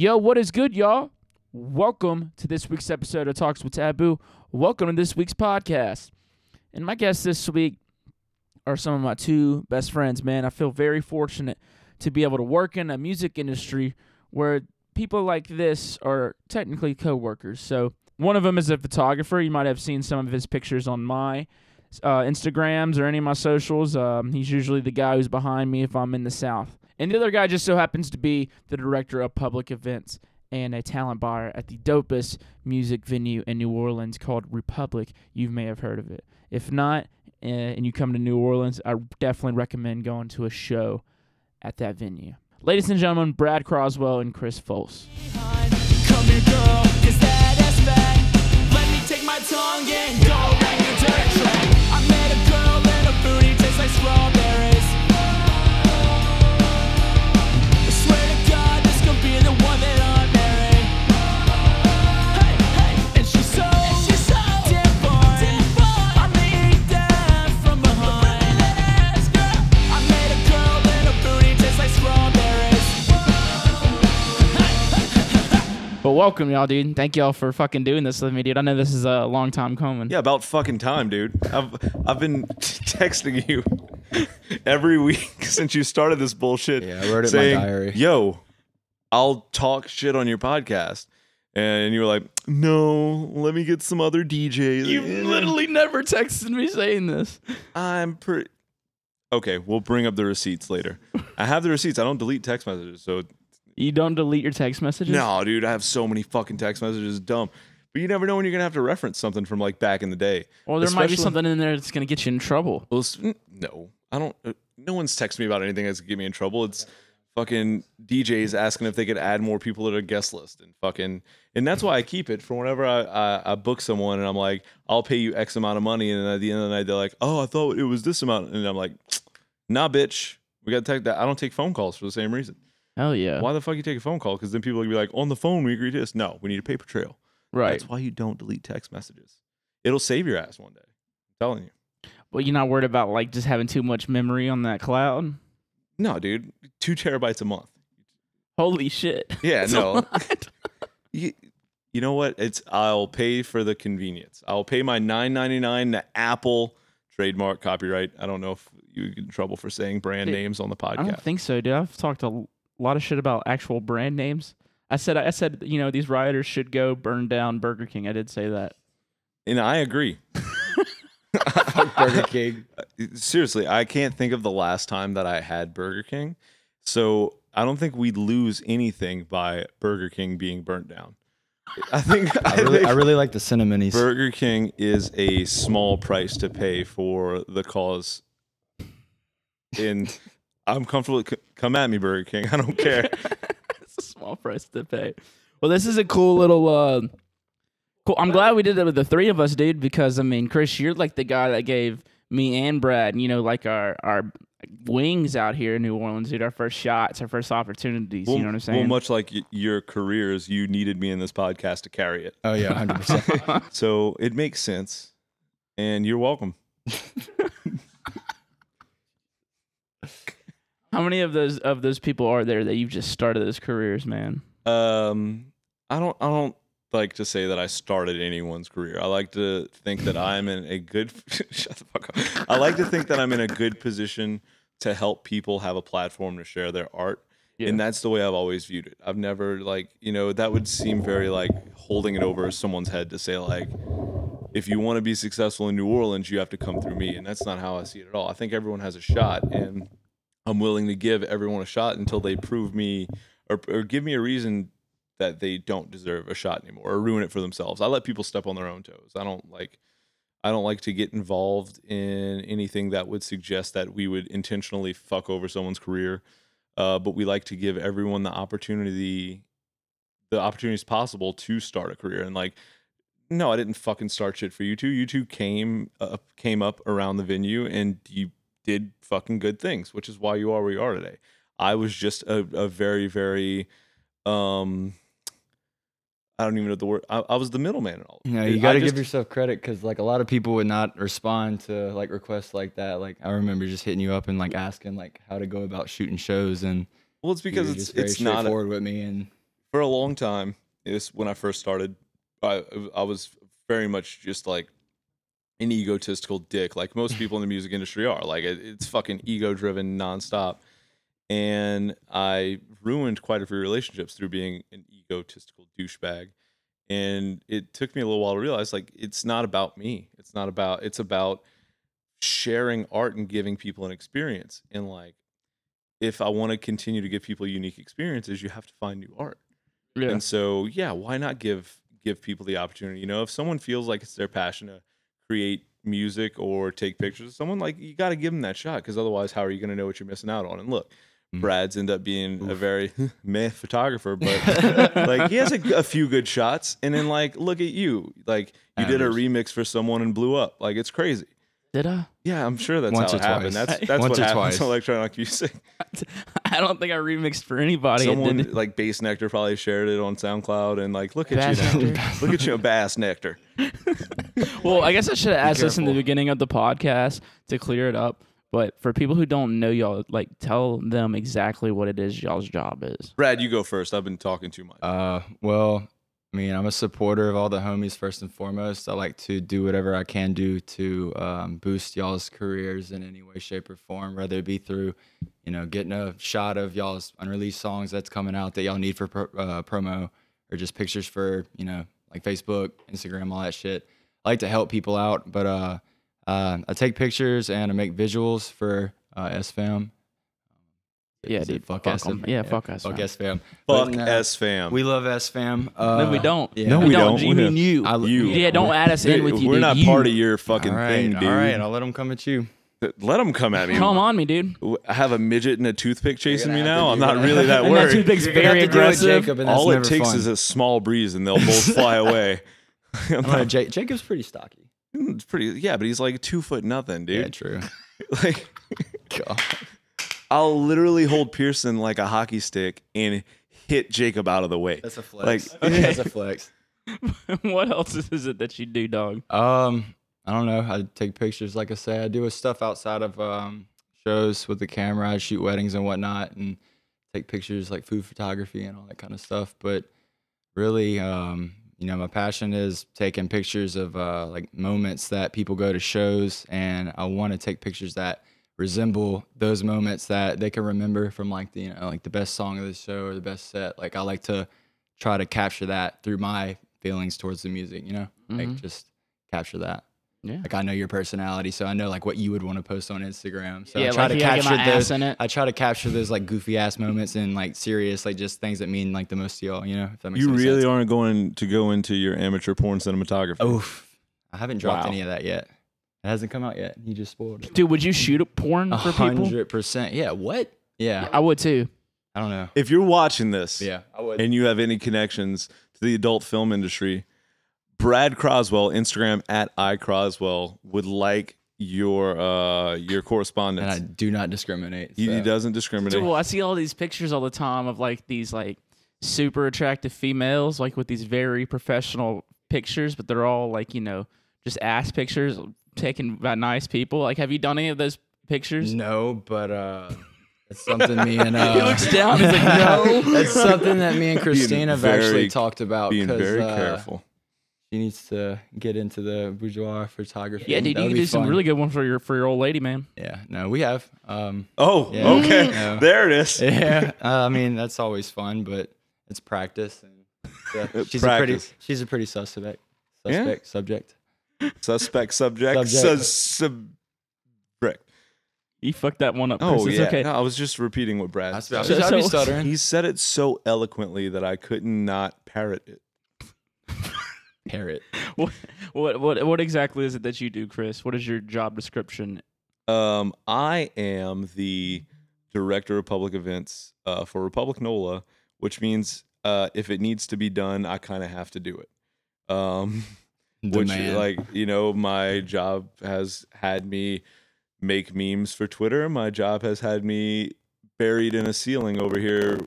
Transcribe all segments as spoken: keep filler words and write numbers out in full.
Yo, what is good, y'all? Welcome to this week's episode of Talks with Taboo. Welcome to this week's podcast. And my guests this week are some of my two best friends, man. I feel very fortunate to be able to work in a music industry where people like this are technically co-workers. So one of them is a photographer. You might have seen some of his pictures on my uh, Instagrams or any of my socials. Um, he's usually the guy who's behind me if I'm in the South. And the other guy just so happens to be the director of public events and a talent buyer at the dopest music venue in New Orleans called Republic. You may have heard of it. If not, and you come to New Orleans, I definitely recommend going to a show at that venue. Ladies and gentlemen, Brad Croswell and Chris Fulce. Come here, girl, 'cause that ass fat. Let me take my tongue and go like a dirt track. I met a girl and her booty tastes like strawberries. But welcome, y'all, dude. Thank y'all for fucking doing this with me, dude. I know this is a long time coming. Yeah, about fucking time, dude. I've I've been texting you every week since you started this bullshit. Yeah, I wrote it saying, in my diary. Yo, I'll talk shit on your podcast. And you were like, no, let me get some other D Js. You literally never texted me saying this. I'm pretty... Okay, we'll bring up the receipts later. I have the receipts. I don't delete text messages, so... You don't delete your text messages? No, dude. I have so many fucking text messages. It's dumb. But you never know when you're going to have to reference something from, like, back in the day. Or there Especially, might be something in there that's going to get you in trouble. Well, no. I don't. No one's texted me about anything that's going to get me in trouble. It's fucking D Js asking if they could add more people to their guest list. And fucking... And that's why I keep it for whenever I, I, I book someone and I'm like, I'll pay you X amount of money. And then at the end of the night, they're like, oh, I thought it was this amount. And I'm like, nah, bitch. We got to take that. I don't take phone calls for the same reason. Hell yeah. Why the fuck you take a phone call? Because then people will be like, on the phone, we agreed to this. No, we need a paper trail. Right. That's why you don't delete text messages. It'll save your ass one day. I'm telling you. Well, you're not worried about like just having too much memory on that cloud? No, dude. Two terabytes a month. Holy shit. Yeah, no. you, you know what? It's I'll pay for the convenience. I'll pay my nine ninety-nine to Apple. Trademark, copyright. I don't know if you get in trouble for saying brand dude, names on the podcast. I don't think so, dude. I've talked to... A lot of shit about actual brand names. I said, I said, you know, these rioters should go burn down Burger King. I did say that, and I agree. Burger King. Seriously, I can't think of the last time that I had Burger King, so I don't think we'd lose anything by Burger King being burnt down. I think I, I, really, think I really like the cinnamonies. Burger King is a small price to pay for the cause. In. I'm comfortable. Come at me, Burger King. I don't care. It's a small price to pay. Well, this is a cool little... Uh, cool. I'm glad we did it with the three of us, dude, because, I mean, Chris, you're like the guy that gave me and Brad, you know, like our, our wings out here in New Orleans, dude, our first shots, our first opportunities. Well, you know what I'm saying? Well, much like y- your careers, you needed me in this podcast to carry it. Oh, yeah, one hundred percent. So it makes sense, and you're welcome. How many of those of those people are there that you've just started those careers, man? Um, I don't I don't like to say that I started anyone's career. I like to think that I'm in a good shut the fuck up. I like to think that I'm in a good position to help people have a platform to share their art. Yeah. And that's the way I've always viewed it. I've never like, you know, that would seem very like holding it over someone's head to say like, if you want to be successful in New Orleans, you have to come through me. And that's not how I see it at all. I think everyone has a shot, and I'm willing to give everyone a shot until they prove me or, or give me a reason that they don't deserve a shot anymore or ruin it for themselves. I let people step on their own toes. I don't like, I don't like to get involved in anything that would suggest that we would intentionally fuck over someone's career. Uh, but we like to give everyone the opportunity, the opportunities possible to start a career. And like, no, I didn't fucking start shit for you two. You two came up, came up around the venue and you did fucking good things, which is why you are where you are today. I was just a, a very, very, um, I don't even know the word. I, I was the middleman and all. No, you got to give yourself credit because like a lot of people would not respond to like requests like that. Like I remember just hitting you up and like asking like how to go about shooting shows, and well, it's because it's it's not straightforward with me. And for a long time, it was when I first started, I I was very much just like an egotistical dick, like most people in the music industry are. Like it, it's fucking ego-driven nonstop. And I ruined quite a few relationships through being an egotistical douchebag. And it took me a little while to realize, like, it's not about me. It's not about, it's about sharing art and giving people an experience. And like, if I want to continue to give people unique experiences, you have to find new art. Yeah. And so, yeah, why not give, give people the opportunity? You know, if someone feels like it's their passion to create music or take pictures of someone, like, you got to give them that shot. Cause otherwise, how are you going to know what you're missing out on? And look, Brad's ended up being Oof. a very meh photographer, but like he has a, a few good shots. And then like, look at you, like you Average. did a remix for someone and blew up. Like it's crazy. Did I? Yeah, I'm sure that's Once how it twice. happened. That's that's Once what happens twice. on electronic music. I don't think I remixed for anybody. Someone like Bass Nectar probably shared it on SoundCloud and like, look at Bass you, look at you, Bass Nectar. Well, I guess I should have asked this in the beginning of the podcast to clear it up. But for people who don't know y'all, like, tell them exactly what it is y'all's job is. Brad, you go first. I've been talking too much. Uh, well, I mean, I'm a supporter of all the homies first and foremost. I like to do whatever I can do to um, boost y'all's careers in any way, shape, or form, whether it be through, you know, getting a shot of y'all's unreleased songs that's coming out that y'all need for pro- uh, promo, or just pictures for, you know, like Facebook, Instagram, all that shit. I like to help people out, but... uh. Uh, I take pictures and I make visuals for uh, S-Fam. Yeah, dude. Fuck S-Fam. Yeah, fuck S-Fam. Fuck S-Fam. Fuck S-Fam. We love S-Fam. Uh, no, we don't. Yeah. No, we, we don't. don't. We mean you. I, you. Yeah, don't add us in with you, dude. We're not you. part of your fucking right, thing, dude. All right, I'll let them come at you. Let them come at me. Come on me, dude. I have a midget and a toothpick chasing me now. I'm not that. really that worried. That toothpick's very aggressive. Jacob, all it takes fun. is a small breeze and they'll both fly away. Jacob's pretty stocky. It's pretty, yeah, but he's like two foot nothing, dude. Yeah, true. Like, God. I'll literally hold Pearson like a hockey stick and hit Jacob out of the way. That's a flex. Like, okay. That's a flex. What else is it that you do, dog? Um, I don't know. I take pictures, like I say. I do stuff outside of um shows with the camera. I shoot weddings and whatnot, and take pictures like food photography and all that kind of stuff. But really, um. you know, my passion is taking pictures of uh, like moments that people go to shows, and I want to take pictures that resemble those moments that they can remember from like the, you know, like the best song of the show or the best set. Like I like to try to capture that through my feelings towards the music, you know, mm-hmm. like just capture that. Yeah. Like I know your personality, so I know like what you would want to post on Instagram. So yeah, I try like, to yeah, capture those. In it. I try to capture those like goofy ass moments and like serious, like just things that mean like the most to y'all. You know, if that makes you really sense. aren't going to go into your amateur porn cinematography. Oof, I haven't dropped wow. any of that yet. It hasn't come out yet. You just spoiled it. Dude, would you shoot a porn for people? Hundred percent. Yeah. What? Yeah. yeah. I would too. I don't know. If you're watching this, yeah, I would. And you have any connections to the adult film industry, Brad Croswell, Instagram at iCroswell, would like your uh, your correspondence. And I do not discriminate. He, so. he doesn't discriminate. Dude, well, I see all these pictures all the time of like these like super attractive females, like with these very professional pictures, but they're all like, you know, just ass pictures taken by nice people. Like, have you done any of those pictures? No, but. Uh... That's something me and uh, he looks down. He's like, no. That's something that me and Christine have very, actually talked about. Being very uh, careful. She needs to get into the boudoir photography. Yeah, dude, you can do fun. some really good ones for your for your old lady, man. Yeah, no, we have. Um, oh, yeah, okay, you know, there it is. Yeah, uh, I mean that's always fun, but it's practice. And, yeah, she's practice. a pretty, she's a pretty suspect, suspect yeah. subject, suspect subject, subject. Sus- subject. You fucked that one up. Oh Chris. yeah, okay. no, I was just repeating what Brad said. Should I be stuttering? He said it so eloquently that I couldn't not parrot it. Parrot. What, what what what exactly is it that you do, Chris? What is your job description? Um, I am the director of public events uh, for Republic NOLA, which means uh, if it needs to be done, I kind of have to do it. Um, which like you know, my job has had me make memes for Twitter. My job has had me buried in a ceiling over here,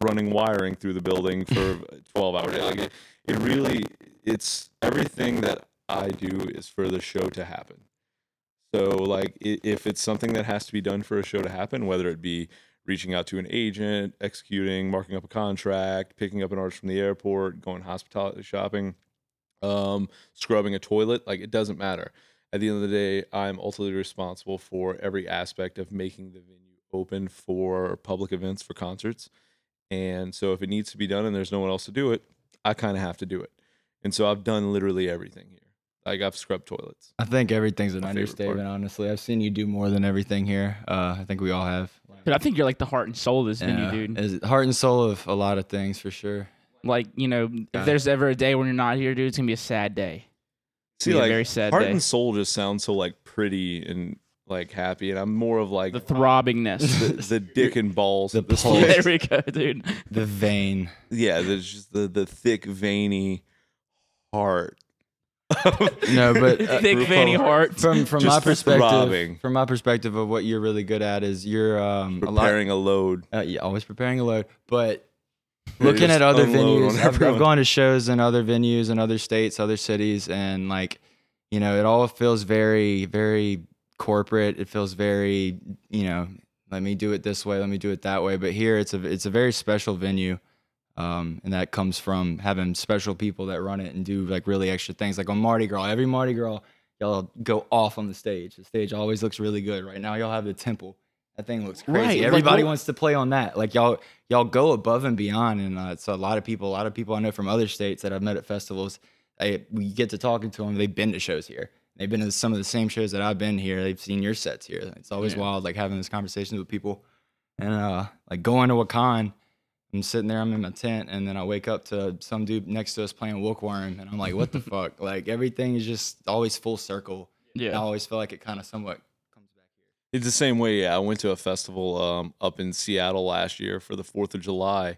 running wiring through the building for a twelve-hour day. Like it, it really. It's everything that I do is for the show to happen. So like if it's something that has to be done for a show to happen, whether it be reaching out to an agent, executing, marking up a contract, picking up an artist from the airport, going hospitality shopping, um, scrubbing a toilet. Like, it doesn't matter. At the end of the day, I'm ultimately responsible for every aspect of making the venue open for public events, for concerts. And so if it needs to be done and there's no one else to do it, I kind of have to do it. And so I've done literally everything here. Like, I've scrubbed toilets. I think everything's an understatement, honestly. I've seen you do more than everything here. Uh, I think we all have. But I think you're like the heart and soul of this venue, dude. Is it heart and soul of a lot of things, for sure. Like, you know, if there's ever a day when you're not here, dude, it's going to be a sad day. See, like, very sad heart day. And soul just sounds so, like, pretty and, like, happy. And I'm more of, like... The throbbingness. The, the dick and balls. The pulse. There we go, dude. The vein. Yeah, there's just the, the thick, veiny heart. No, but uh, thick veiny heart. From from my perspective, throbbing. From my perspective of what you're really good at is you're um, preparing a, lot, a load. Uh, yeah, always preparing a load. But yeah, looking at other venues, I've, I've gone to shows in other venues in other states, other cities, and like you know, it all feels very, very corporate. It feels very, you know, let me do it this way, let me do it that way. But here, it's a it's a very special venue. Um, and that comes from having special people that run it and do like really extra things. Like on Mardi Gras, every Mardi Gras, y'all go off on the stage. The stage always looks really good. Right now, y'all have the temple. That thing looks crazy. Right. Everybody like, wants to play on that. Like y'all, y'all go above and beyond. And uh, it's a lot of people. A lot of people I know from other states that I've met at festivals. I, we get to talking to them. They've been to shows here. They've been to some of the same shows that I've been here. They've seen your sets here. It's always yeah. wild, like having those conversations with people, and uh, like going to a con. I'm sitting there, I'm in my tent, and then I wake up to some dude next to us playing Wookworm, and I'm like, what the fuck? Like, everything is just always full circle. Yeah. And I always feel like it kind of somewhat comes back here. It's the same way, yeah. I went to a festival um, up in Seattle last year for the fourth of July,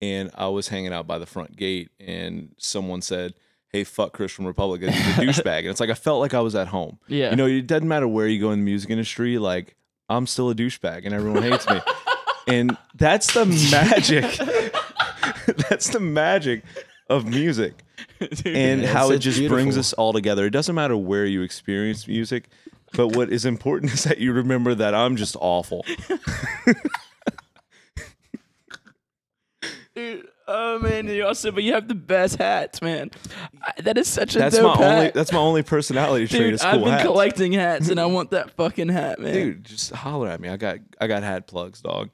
and I was hanging out by the front gate, and someone said, hey, fuck Chris from Republic, he's a douchebag. And it's like, I felt like I was at home. Yeah. You know, it doesn't matter where you go in the music industry, like, I'm still a douchebag, and everyone hates me. And that's the magic. That's the magic of music. Dude, and man, how it just beautiful. Brings us all together. It doesn't matter where you experience music, but what is important is that you remember that I'm just awful. Dude, oh man, you also but you have the best hats, man. I, that is such a that's dope my hat. Only, that's my only personality trait. Dude, is cool I've been hats. Collecting hats, and I want that fucking hat, man. Dude, just holler at me. I got I got hat plugs, dog.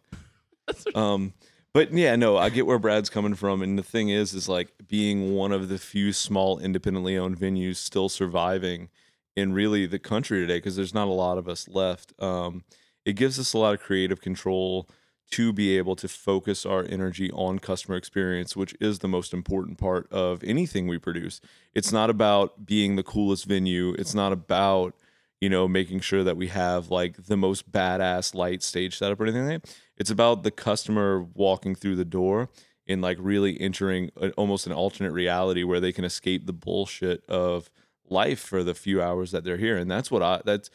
Um, but yeah, no, I get where Brad's coming from, and the thing is, is like being one of the few small, independently owned venues still surviving in really the country today, because there's not a lot of us left. Um, it gives us a lot of creative control to be able to focus our energy on customer experience, which is the most important part of anything we produce. It's not about being the coolest venue. It's not about, you know, making sure that we have like the most badass light stage setup or anything like that. It's about the customer walking through the door and like really entering an, almost an alternate reality where they can escape the bullshit of life for the few hours that they're here. And that's what I, that's,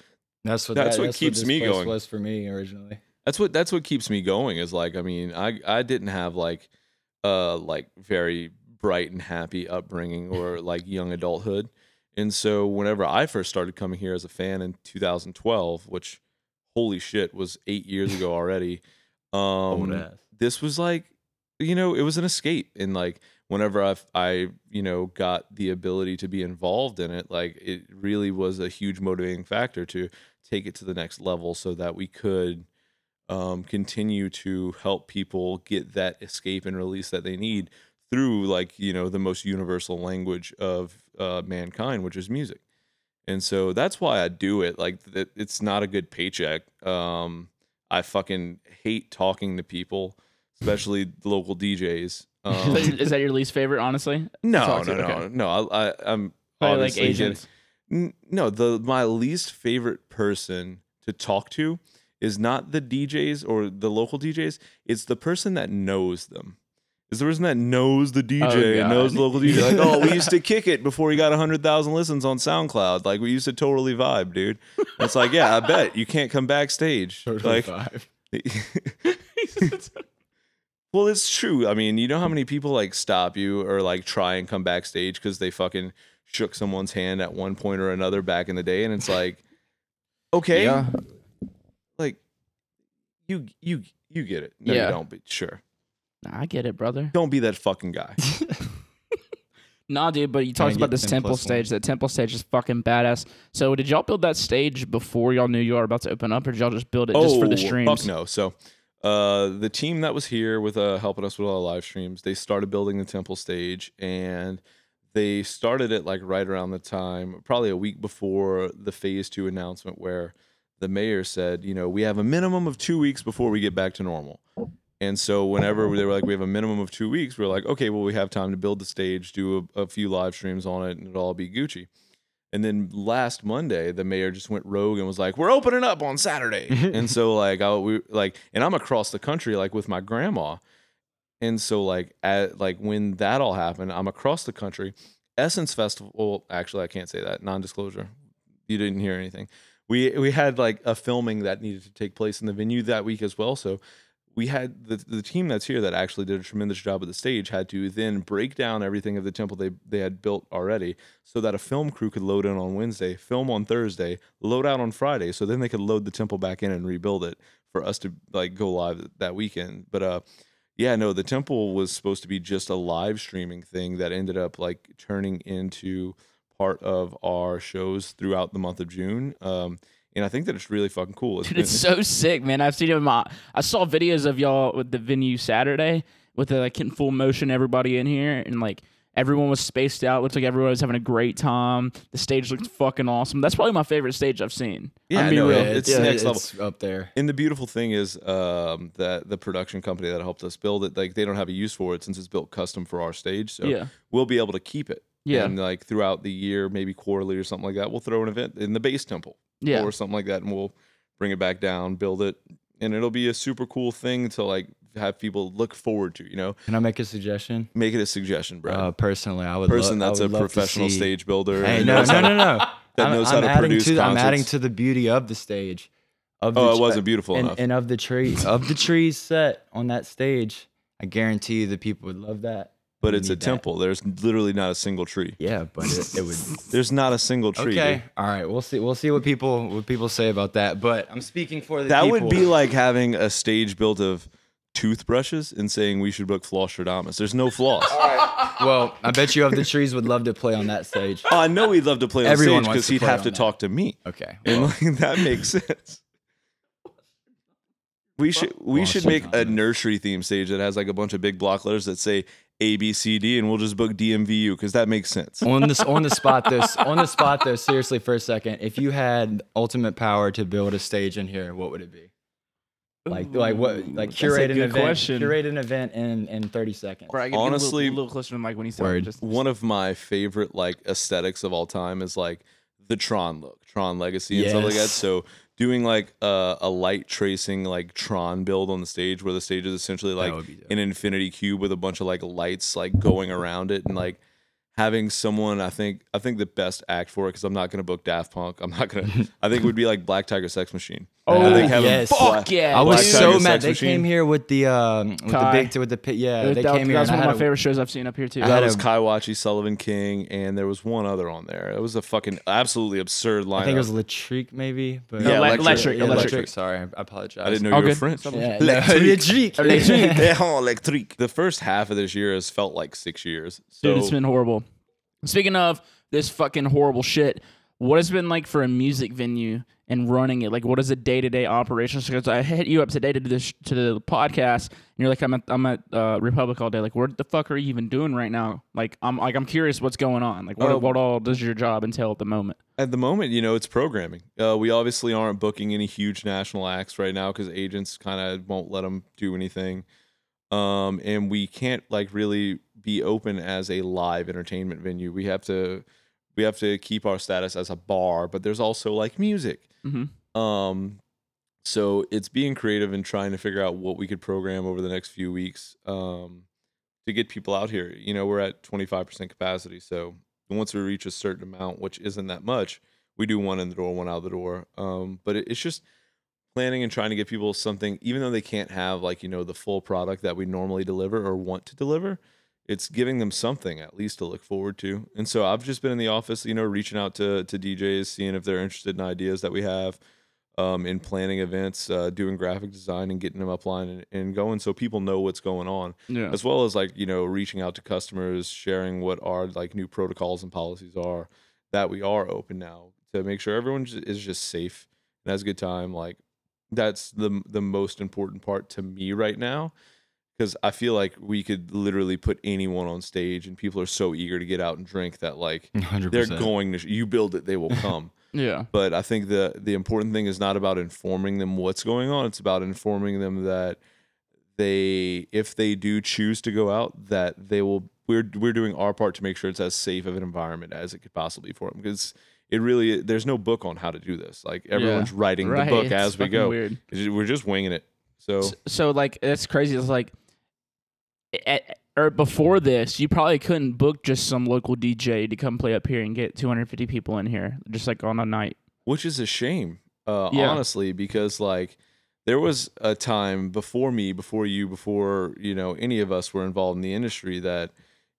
that's what, that's that, what that's keeps what this me place going. Was for me originally. That's what, that's what keeps me going is like, I mean, I, I didn't have like, uh, like very bright and happy upbringing or like young adulthood. And so whenever I first started coming here as a fan in two thousand twelve, which holy shit was eight years ago already. Um, this was like, you know, it was an escape. And like, whenever I, I, you know, got the ability to be involved in it, like it really was a huge motivating factor to take it to the next level so that we could, Um, continue to help people get that escape and release that they need through like, you know, the most universal language of uh, mankind, which is music. And so that's why I do it. Like it, it's not a good paycheck. Um, I fucking hate talking to people, especially local D Js. Um, is that your least favorite, honestly? No, no, no, okay. no. I, I, I'm probably like agents. Getting, no, the, my least favorite person to talk to is not the D Js or the local D Js. It's the person that knows them. It's the person that knows the D J oh, and knows the local D J. Like, oh, we used to kick it before we got one hundred thousand listens on SoundCloud. Like, we used to totally vibe, dude. And it's like, yeah, I bet. You can't come backstage. Totally like, vibe. Well, it's true. I mean, you know how many people, like, stop you or, like, try and come backstage because they fucking shook someone's hand at one point or another back in the day? And it's like, okay. Yeah. You you you get it. No, yeah. You don't be sure. Nah, I get it, brother. Don't be that fucking guy. Nah, dude, but you talked about this temple stage. That temple stage is fucking badass. So did y'all build that stage before y'all knew you were about to open up, or did y'all just build it oh, just for the streams? Oh, fuck no. So uh, the team that was here with uh, helping us with all the live streams, they started building the temple stage, and they started it like right around the time, probably a week before the phase two announcement, where the mayor said, you know, we have a minimum of two weeks before we get back to normal. And so whenever they were like, we have a minimum of two weeks, we we're like, okay, well, we have time to build the stage, do a, a few live streams on it, and it'll all be Gucci. And then last Monday, the mayor just went rogue and was like, we're opening up on Saturday. And so like, I, we like, and I'm across the country, like with my grandma. And so like, at, like when that all happened, I'm across the country, Essence Festival. Well, actually, I can't say that, non-disclosure. You didn't hear anything. We, we had like a filming that needed to take place in the venue that week as well. So we had the, the team that's here that actually did a tremendous job at the stage had to then break down everything of the temple they, they had built already so that a film crew could load in on Wednesday, film on Thursday, load out on Friday. So then they could load the temple back in and rebuild it for us to like go live that weekend. But uh, yeah, no, the temple was supposed to be just a live streaming thing that ended up like turning into part of our shows throughout the month of June. Um, and I think that it's really fucking cool. It's, Dude, it's so sick, man. I've seen it in my, I saw videos of y'all with the venue Saturday with the, like in full motion, everybody in here, and like everyone was spaced out. Looks like everyone was having a great time. The stage looked fucking awesome. That's probably my favorite stage I've seen. Yeah, I know. Yeah, it's yeah, next it's level up there. And the beautiful thing is um, that the production company that helped us build it, like they don't have a use for it since it's built custom for our stage. So yeah. We'll be able to keep it. Yeah. And like throughout the year, maybe quarterly or something like that, we'll throw an event in the base temple yeah. or something like that. And we'll bring it back down, build it. And it'll be a super cool thing to like have people look forward to, you know? Can I make a suggestion? Make it a suggestion, Brad. Uh, personally, I would Person lo- that's I would a professional stage builder. Hey, no, no, no, no. That I'm, knows I'm how to produce to, I'm adding to the beauty of the stage. Of the oh, it tre- wasn't beautiful and, enough. And of the trees, of the trees set on that stage, I guarantee you the people would love that. But we it's a temple. That. There's literally not a single tree. Yeah, but it, it would. There's not a single tree. Okay. Dude. All right. We'll see. We'll see what people what people say about that. But I'm speaking for the. That people. Would be like having a stage built of toothbrushes and saying we should book Flostradamus. There's no floss. All right. Well, I bet you of the trees would love to play on that stage. Oh, I know he'd love to play on Everyone stage because he'd have to that. Talk to me. Okay. Well. And like, that makes sense. We should we should make a nursery theme stage that has like a bunch of big block letters that say A, B, C, D, and we'll just book D M V U because that makes sense. On this, on the spot, this, on the spot, though. Seriously, for a second, if you had ultimate power to build a stage in here, what would it be? Like, like what? Like curate an event. Question. Curate an event in, in thirty seconds. Right, honestly, a little, a little closer to Mike when he said just one of my favorite like aesthetics of all time is like the Tron look, Tron Legacy, and yes. stuff like that. So. Doing like a, a light tracing like Tron build on the stage where the stage is essentially like an infinity cube with a bunch of like lights like going around it and like having someone I think I think the best act for it because I'm not gonna book Daft Punk. I'm not gonna. I think it would be like Black Tiger Sex Machine. Oh I think yes, fuck Black, yeah! I was so mad. They machine. Came here with the um, with Kai. the big with the yeah. They that, came here. That was one of my a, favorite shows I've seen up here too. That was Kai Wachi, Sullivan King, and there was one other on there. It was a fucking absolutely absurd lineup. I think it was Electric maybe. But yeah, electric. Electric. Yeah, electric. electric. Sorry, I apologize. I didn't know All you good. were French. Yeah. Electric. Electric. Electric. Electric. The first half of this year has felt like six years. So. Dude, it's been horrible. Speaking of this fucking horrible shit, what has it been like for a music venue and running it? Like, what is the day-to-day operations? Because I hit you up today to do this to the podcast, and you're like, "I'm at I'm at uh, Republic all day. Like, what the fuck are you even doing right now? Like, I'm like I'm curious what's going on. Like, what uh, what all does your job entail at the moment? At the moment, you know, it's programming. Uh, we obviously aren't booking any huge national acts right now because agents kind of won't let them do anything, um, and we can't like really. Be open as a live entertainment venue. We have to we have to keep our status as a bar, but there's also like music. Mm-hmm. Um, so it's being creative and trying to figure out what we could program over the next few weeks um, to get people out here. You know, we're at twenty-five percent capacity. So once we reach a certain amount, which isn't that much, we do one in the door, one out the door. Um, but it, it's just planning and trying to get people something, even though they can't have like, you know, the full product that we normally deliver or want to deliver. It's giving them something at least to look forward to. And so I've just been in the office, you know, reaching out to to D Js, seeing if they're interested in ideas that we have, um, in planning events, uh, doing graphic design and getting them upline and, and going so people know what's going on. Yeah. As well as, like, you know, reaching out to customers, sharing what our, like, new protocols and policies are, that we are open now to make sure everyone is just safe and has a good time. Like, that's the the most important part to me right now, because I feel like we could literally put anyone on stage and people are so eager to get out and drink that, like, one hundred percent They're going to, you build it, they will come. Yeah. But I think the the important thing is not about informing them what's going on. It's about informing them that they, if they do choose to go out, that they will, we're, we're doing our part to make sure it's as safe of an environment as it could possibly be for them. Because it really, there's no book on how to do this. Like, everyone's yeah. writing right. the book it's as we go. Weird. We're just winging it. So, so, so like, that's crazy. It's like, at, or before this, you probably couldn't book just some local D J to come play up here and get two hundred fifty people in here, just like on a night. Which is a shame, uh, yeah. honestly, because, like, there was a time before me, before you, before, you know, any of us were involved in the industry that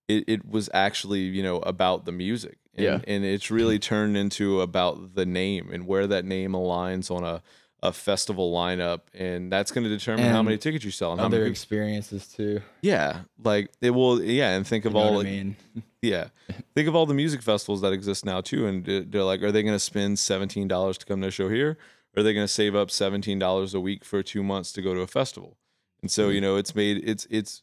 it, it was actually, you know, about the music. And, yeah. and it's really turned into about the name and where that name aligns on a, a festival lineup, and that's going to determine and how many tickets you sell and other how many experiences too. Yeah, like it will. Yeah, and think of you know all. What I mean. Yeah, think of all the music festivals that exist now too, and they're like, are they going to spend seventeen dollars to come to a show here? Or are they going to save up seventeen dollars a week for two months to go to a festival? And so, you know, it's made it's it's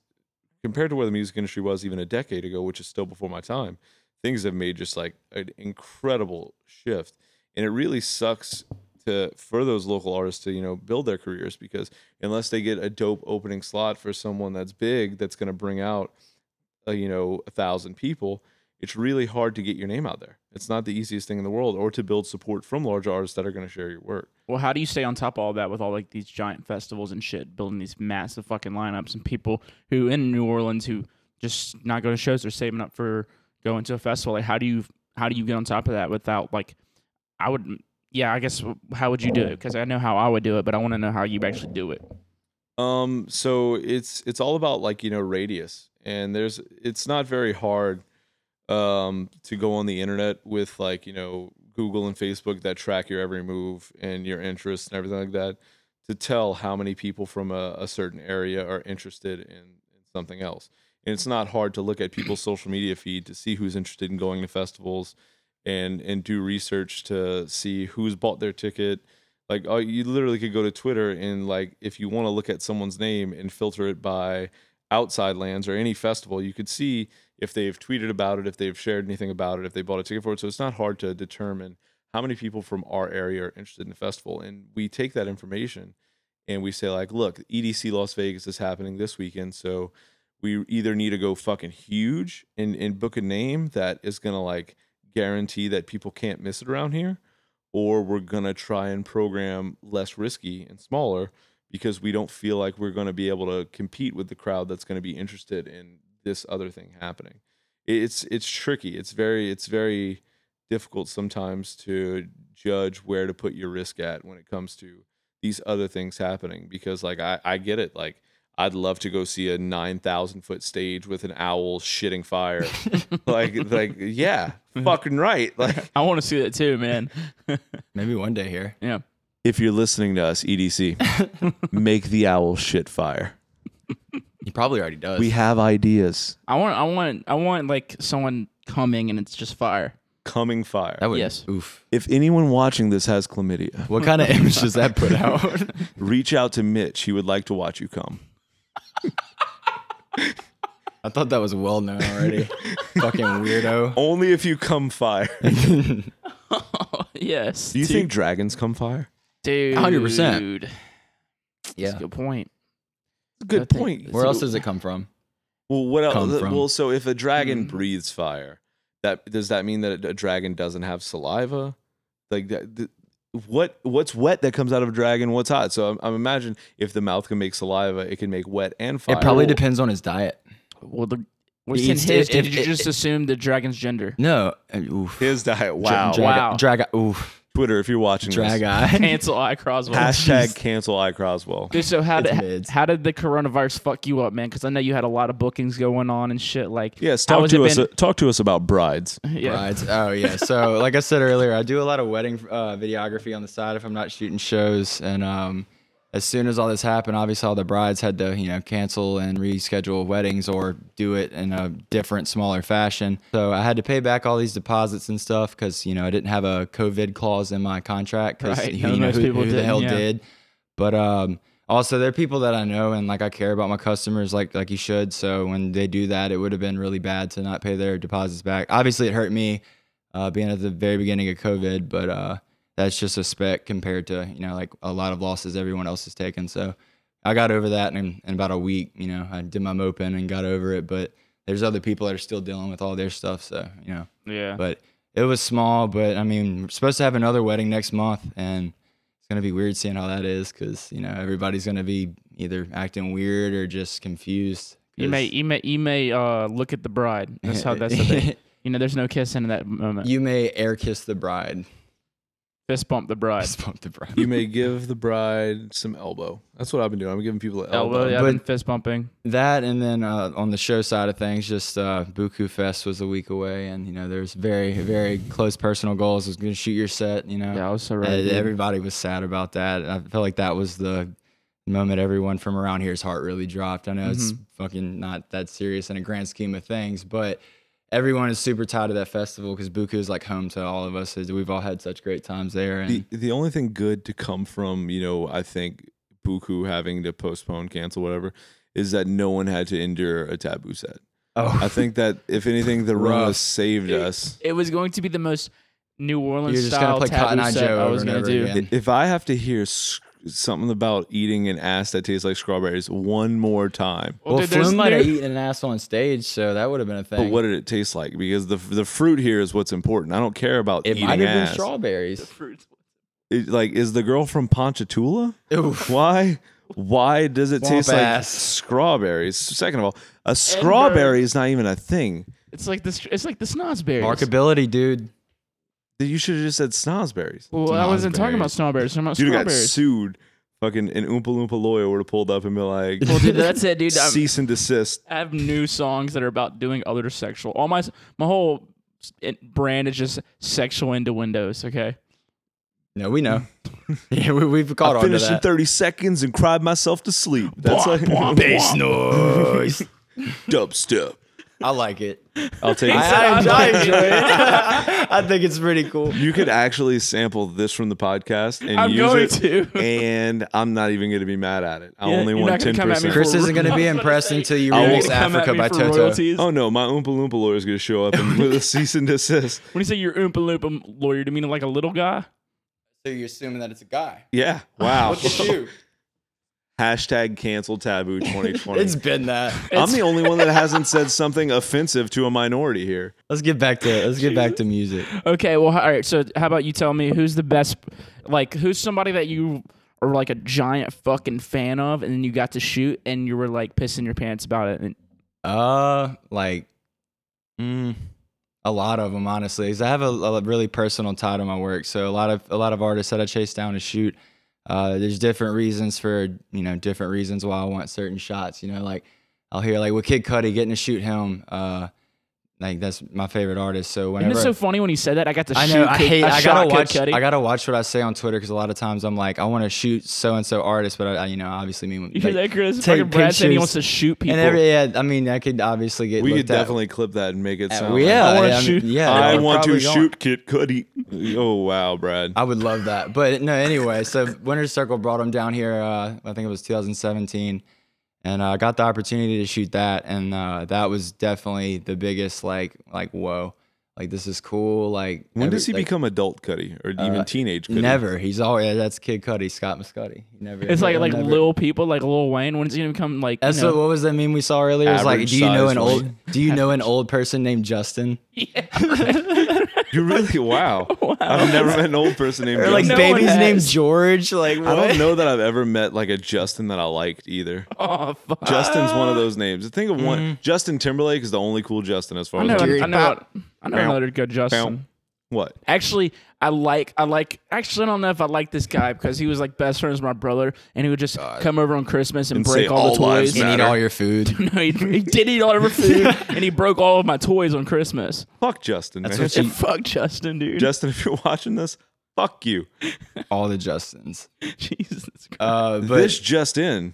compared to where the music industry was even a decade ago, which is still before my time. Things have made just like an incredible shift, and it really sucks. To, for those local artists to, you know, build their careers, because unless they get a dope opening slot for someone that's big, that's going to bring out, uh, you know, a thousand people, it's really hard to get your name out there. It's not the easiest thing in the world, or to build support from large artists that are going to share your work. Well, how do you stay on top of all that with all like these giant festivals and shit, building these massive fucking lineups and people who in New Orleans who just not go to shows or saving up for going to a festival? Like, how do you how do you get on top of that without like, I would. Yeah, I guess, how would you do it? Because I know how I would do it, but I want to know how you actually do it. Um, so it's it's all about, like, you know, radius. And there's it's not very hard um, to go on the internet with, like, you know, Google and Facebook that track your every move and your interests and everything like that to tell how many people from a, a certain area are interested in, in something else. And it's not hard to look at people's social media feed to see who's interested in going to festivals, and and do research to see who's bought their ticket. Like, oh, you literally could go to Twitter and, like, if you want to look at someone's name and filter it by outside lands or any festival, you could see if they've tweeted about it, if they've shared anything about it, if they bought a ticket for it. So it's not hard to determine how many people from our area are interested in the festival. And we take that information and we say, like, look, E D C Las Vegas is happening this weekend, so we either need to go fucking huge and, and book a name that is going to, like, guarantee that people can't miss it around here, or we're gonna try and program less risky and smaller because we don't feel like we're gonna be able to compete with the crowd that's gonna be interested in this other thing happening. It's it's tricky. It's very it's very difficult sometimes to judge where to put your risk at when it comes to these other things happening. Because, like, I, I get it. Like, I'd love to go see a nine thousand foot stage with an owl shitting fire. like, like, yeah, fucking right. Like, I want to see that too, man. Maybe one day here. Yeah. If you're listening to us, E D C, make the owl shit fire. He probably already does. We have ideas. I want, I want, I want like someone coming and it's just fire. Coming fire. That would, yes. Oof. If anyone watching this has chlamydia, what kind of image does that put out? Reach out to Mitch. He would like to watch you come. I thought that was well known already. Fucking weirdo. Only if you come fire. Oh, yes. Do you dude. think dragons come fire? Dude. one hundred percent. Yeah. That's a good point. Good no, point. Where else does it come from? Well, what else? Come well, from? So if a dragon mm. breathes fire, that does that mean that a dragon doesn't have saliva? Like that. The, What what's wet that comes out of a dragon? What's hot? So I'm, I'm imagine if the mouth can make saliva, it can make wet and fire. It probably well, depends on his diet. Well, the what's in his? It, did it, you it, just it, assume the dragon's gender? No, oof. His diet. Wow, Dra- wow. Dragon. Oof. Twitter, if you're watching Drag this. Eye. Cancel I Croswell. Hashtag Jeez. Cancel I Croswell. Dude, so how did, how did the coronavirus fuck you up, man? Because I know you had a lot of bookings going on and shit. Like, yes, talk to us. Uh, talk to us about brides. Yeah. Brides. Oh, yeah. So like I said earlier, I do a lot of wedding uh, videography on the side if I'm not shooting shows. And um, as soon as all this happened, obviously all the brides had to, you know, cancel and reschedule weddings or do it in a different, smaller fashion. So I had to pay back all these deposits and stuff because, you know, I didn't have a COVID clause in my contract because right. you, you know who, who the hell yeah. did. But um, also there are people that I know and like I care about my customers like like you should. So when they do that, it would have been really bad to not pay their deposits back. Obviously, it hurt me uh, being at the very beginning of COVID, but uh, that's just a speck compared to, you know, like a lot of losses everyone else has taken. So I got over that in, in about a week. You know, I did my moping and got over it, but there's other people that are still dealing with all their stuff. So, you know, yeah, but it was small, but I mean, we're supposed to have another wedding next month and it's going to be weird seeing how that is. Cause you know, everybody's going to be either acting weird or just confused. You may, you may, you may, uh, look at the bride. That's how that's the thing. You know, there's no kissing in that moment. You may air kiss the bride. Fist bump the bride. Fist bump the bride. You may give the bride some elbow. That's what I've been doing. I'm giving people an elbow. elbow yeah, I've been fist bumping. That and then uh, on the show side of things, just uh, Buku Fest was a week away, and you know there's very, very close personal goals. I was going to shoot your set. You know, yeah, I was so right. And everybody was sad about that. I felt like that was the moment everyone from around here's heart really dropped. I know mm-hmm. it's fucking not that serious in a grand scheme of things, but everyone is super tired of that festival because Buku is like home to all of us. We've all had such great times there. And the, the only thing good to come from, you know, I think Buku having to postpone, cancel, whatever, is that no one had to endure a Taboo set. Oh, I think that if anything, the run saved it, us. It was going to be the most New Orleans You're style just gonna play Taboo Cotton set Joe I was going to do. Again. If I have to hear something about eating an ass that tastes like strawberries one more time. Well, well Flume might have eaten an ass on stage, so that would have been a thing. But what did it taste like? Because the the fruit here is what's important. I don't care about it eating ass. It might have been strawberries. The fruits. It, like, is the girl from Ponchatoula? Oof. Why? Why does it Swamp taste ass. Like strawberries? Second of all, a strawberry Edinburgh. Is not even a thing. It's like the it's like the snozberries. Markability, dude. You should have just said snozberries. Well, snozberries. I wasn't talking about snozberries. I'm about dude, strawberries. Dude got sued. Fucking an Oompa Loompa lawyer would have pulled up and been like, "Well, dude, that's it, dude. I'm, cease and desist." I have new songs that are about doing other sexual. All my my whole brand is just sexual innuendos. Okay. No, we know. yeah, we, we've caught on to that. I finished in thirty seconds and cried myself to sleep. That's bwomp, like bwomp, bass noise, dubstep. I like it. I'll take it. I, I enjoy it. I think it's pretty cool. You could actually sample this from the podcast and I'm use going it. To. And I'm not even going to be mad at it. I yeah, only want ten percent. Chris isn't going to be impressed until you release Africa by Toto. Royalties. Oh, no. My Oompa Loompa lawyer is going to show up and with a cease and desist. When you say your Oompa Loompa lawyer, do you mean like a little guy? So you're assuming that it's a guy? Yeah. Wow. Look at you. Hashtag cancel Taboo twenty twenty. It's been that. I'm it's the only one that hasn't said something offensive to a minority here. Let's get back to let's get back to music. Okay, well, all right. So, how about you tell me who's the best? Like, who's somebody that you are like a giant fucking fan of, and then you got to shoot, and you were like pissing your pants about it? And- uh, like, mm, a lot of them, honestly, because I have a, a really personal tie to my work. So, a lot of a lot of artists that I chase down to shoot. Uh, there's different reasons for, you know, different reasons why I want certain shots, you know, like I'll hear like with Kid Cudi getting to shoot him, uh, like that's my favorite artist. So whenever Isn't it so funny when he said that I got to I know, shoot I hate, Kid, I, I gotta watch, Kid Cudi. I gotta watch what I say on Twitter because a lot of times I'm like I want to shoot so and so artist, but I, I you know obviously mean you like, hear that Chris? Fucking Brad said he wants to shoot people. And every, yeah, I mean I could obviously get. We could definitely at. clip that and make it sound. Uh, yeah, like, I want to I mean, shoot. Yeah, I want to shoot Kid Cudi. Oh wow, Brad. I would love that, but no. Anyway, so Winter Circle brought him down here. Uh, I think it was two thousand seventeen. And I uh, got the opportunity to shoot that, and uh, that was definitely the biggest, like, like whoa, like this is cool. Like, when every, does he like, become adult Cudi or even uh, teenage Cudi? Never. He's always that's Kid Cudi, Scott Muscudi. Never. It's like like never. Little people, like Lil Wayne. When's he gonna become like? That's what, what was that meme we saw earlier? It's like, do you know an old? Do you know an old person named Justin? Yeah. You're really wow. wow. I've never met an old person named. Or like no baby's named George. Like what? I don't know that I've ever met like a Justin that I liked either. Oh fuck. Justin's one of those names. Think of mm. one. Justin Timberlake is the only cool Justin as far I know, as I know. I know another good Justin. What? Actually, I like, I like, actually, I don't know if I like this guy because he was like best friends with my brother and he would just God. come over on Christmas and, and break all, all the toys. And eat all your food. No, he, he did eat all of our food and he broke all of my toys on Christmas. Fuck Justin, That's man. What you, fuck Justin, dude. Justin, if you're watching this, fuck you. All the Justins. Jesus Christ. Uh, but this just in.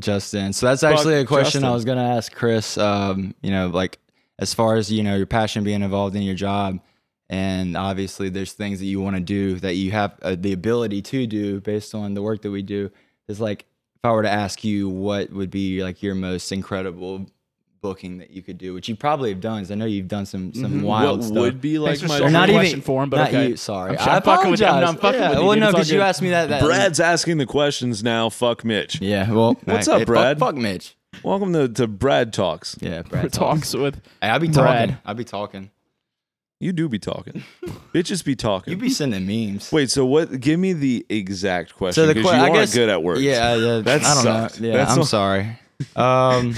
Just in. So that's actually fuck a question Justin. I was going to ask Chris, um, you know, like as far as, you know, your passion being involved in your job. And obviously there's things that you want to do that you have uh, the ability to do based on the work that we do. It's like, if I were to ask you what would be like your most incredible booking that you could do, which you probably have done, because I know you've done some some mm-hmm. wild what stuff. What would be like my not question even, for him, but not okay. you, sorry. I'm, I I'm fucking with you. I'm not fucking yeah. with you. Well, no, because you asked me that, that. Brad's asking the questions now. Fuck Mitch. Yeah, well. What's up, Brad? Fuck, fuck Mitch. Welcome to, to Brad Talks. Yeah, Brad Talks. Talks with hey, I'll be Brad. talking. I'll be talking. You do be talking. Bitches be talking. You be sending memes. Wait, so what? Give me the exact question. Because so qu- you I aren't guess, good at words. Yeah, yeah. That I sucked. Don't know. Yeah, That's I'm so- sorry. Um,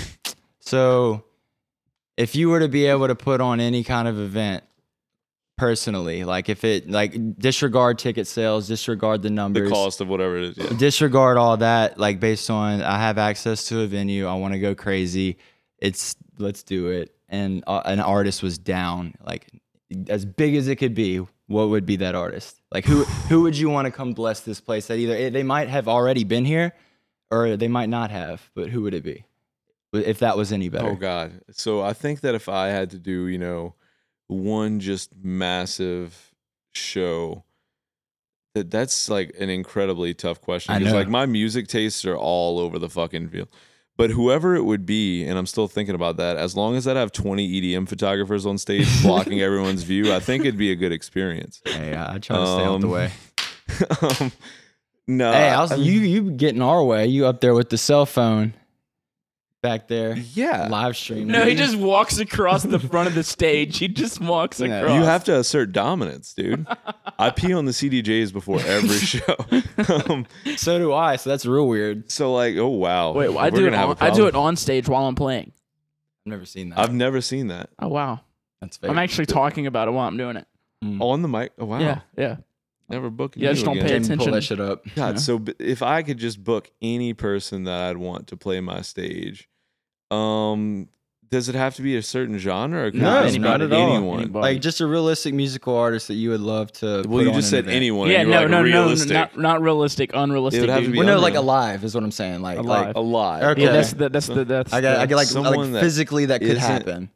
so if you were to be able to put on any kind of event personally, like if it, like disregard ticket sales, disregard the numbers. The cost of whatever it is. Yeah. Disregard all that, like based on I have access to a venue, I want to go crazy. It's, let's do it. And uh, an artist was down, like, as big as it could be, what would be that artist? Like who who would you want to come bless this place that either they might have already been here or they might not have, but who would it be? If that was any better. Oh God. So I think that if I had to do, you know, one just massive show, that that's like an incredibly tough question. Because like my music tastes are all over the fucking field. But whoever it would be, and I'm still thinking about that, as long as I'd have twenty E D M photographers on stage blocking everyone's view, I think it'd be a good experience. Hey, I try to stay um, out the way. um, no. Hey, I was, I mean, you you getting our way. You up there with the cell phone back there. Yeah. Live streaming. No, he just walks across the front of the stage. He just walks yeah. across. You have to assert dominance, dude. I pee on the C D Js before every show. um, so do I. So that's real weird. So like, oh wow. Wait, well, I do it. On, I do it on stage while I'm playing. I've never seen that. I've never seen that. Oh wow. That's fake. I'm actually talking about it while I'm doing it. Mm. On the mic. Oh wow. Yeah. Yeah. Never book. Yeah, just don't again. pay attention. Pull that shit up. God. You know? So if I could just book any person that I'd want to play my stage. Um, does it have to be a certain genre? Or no, anybody, not at all. Anyone. Anybody. Like just a realistic musical artist that you would love to. Well, put you just said event. anyone. Yeah, no, like no, realistic. no, not, not realistic, unrealistic. It would have to be well, no, like alive is what I'm saying. Like alive, like, alive. Okay, yeah, that's the, that's the, that's. I got, I get like, like physically that, that could happen.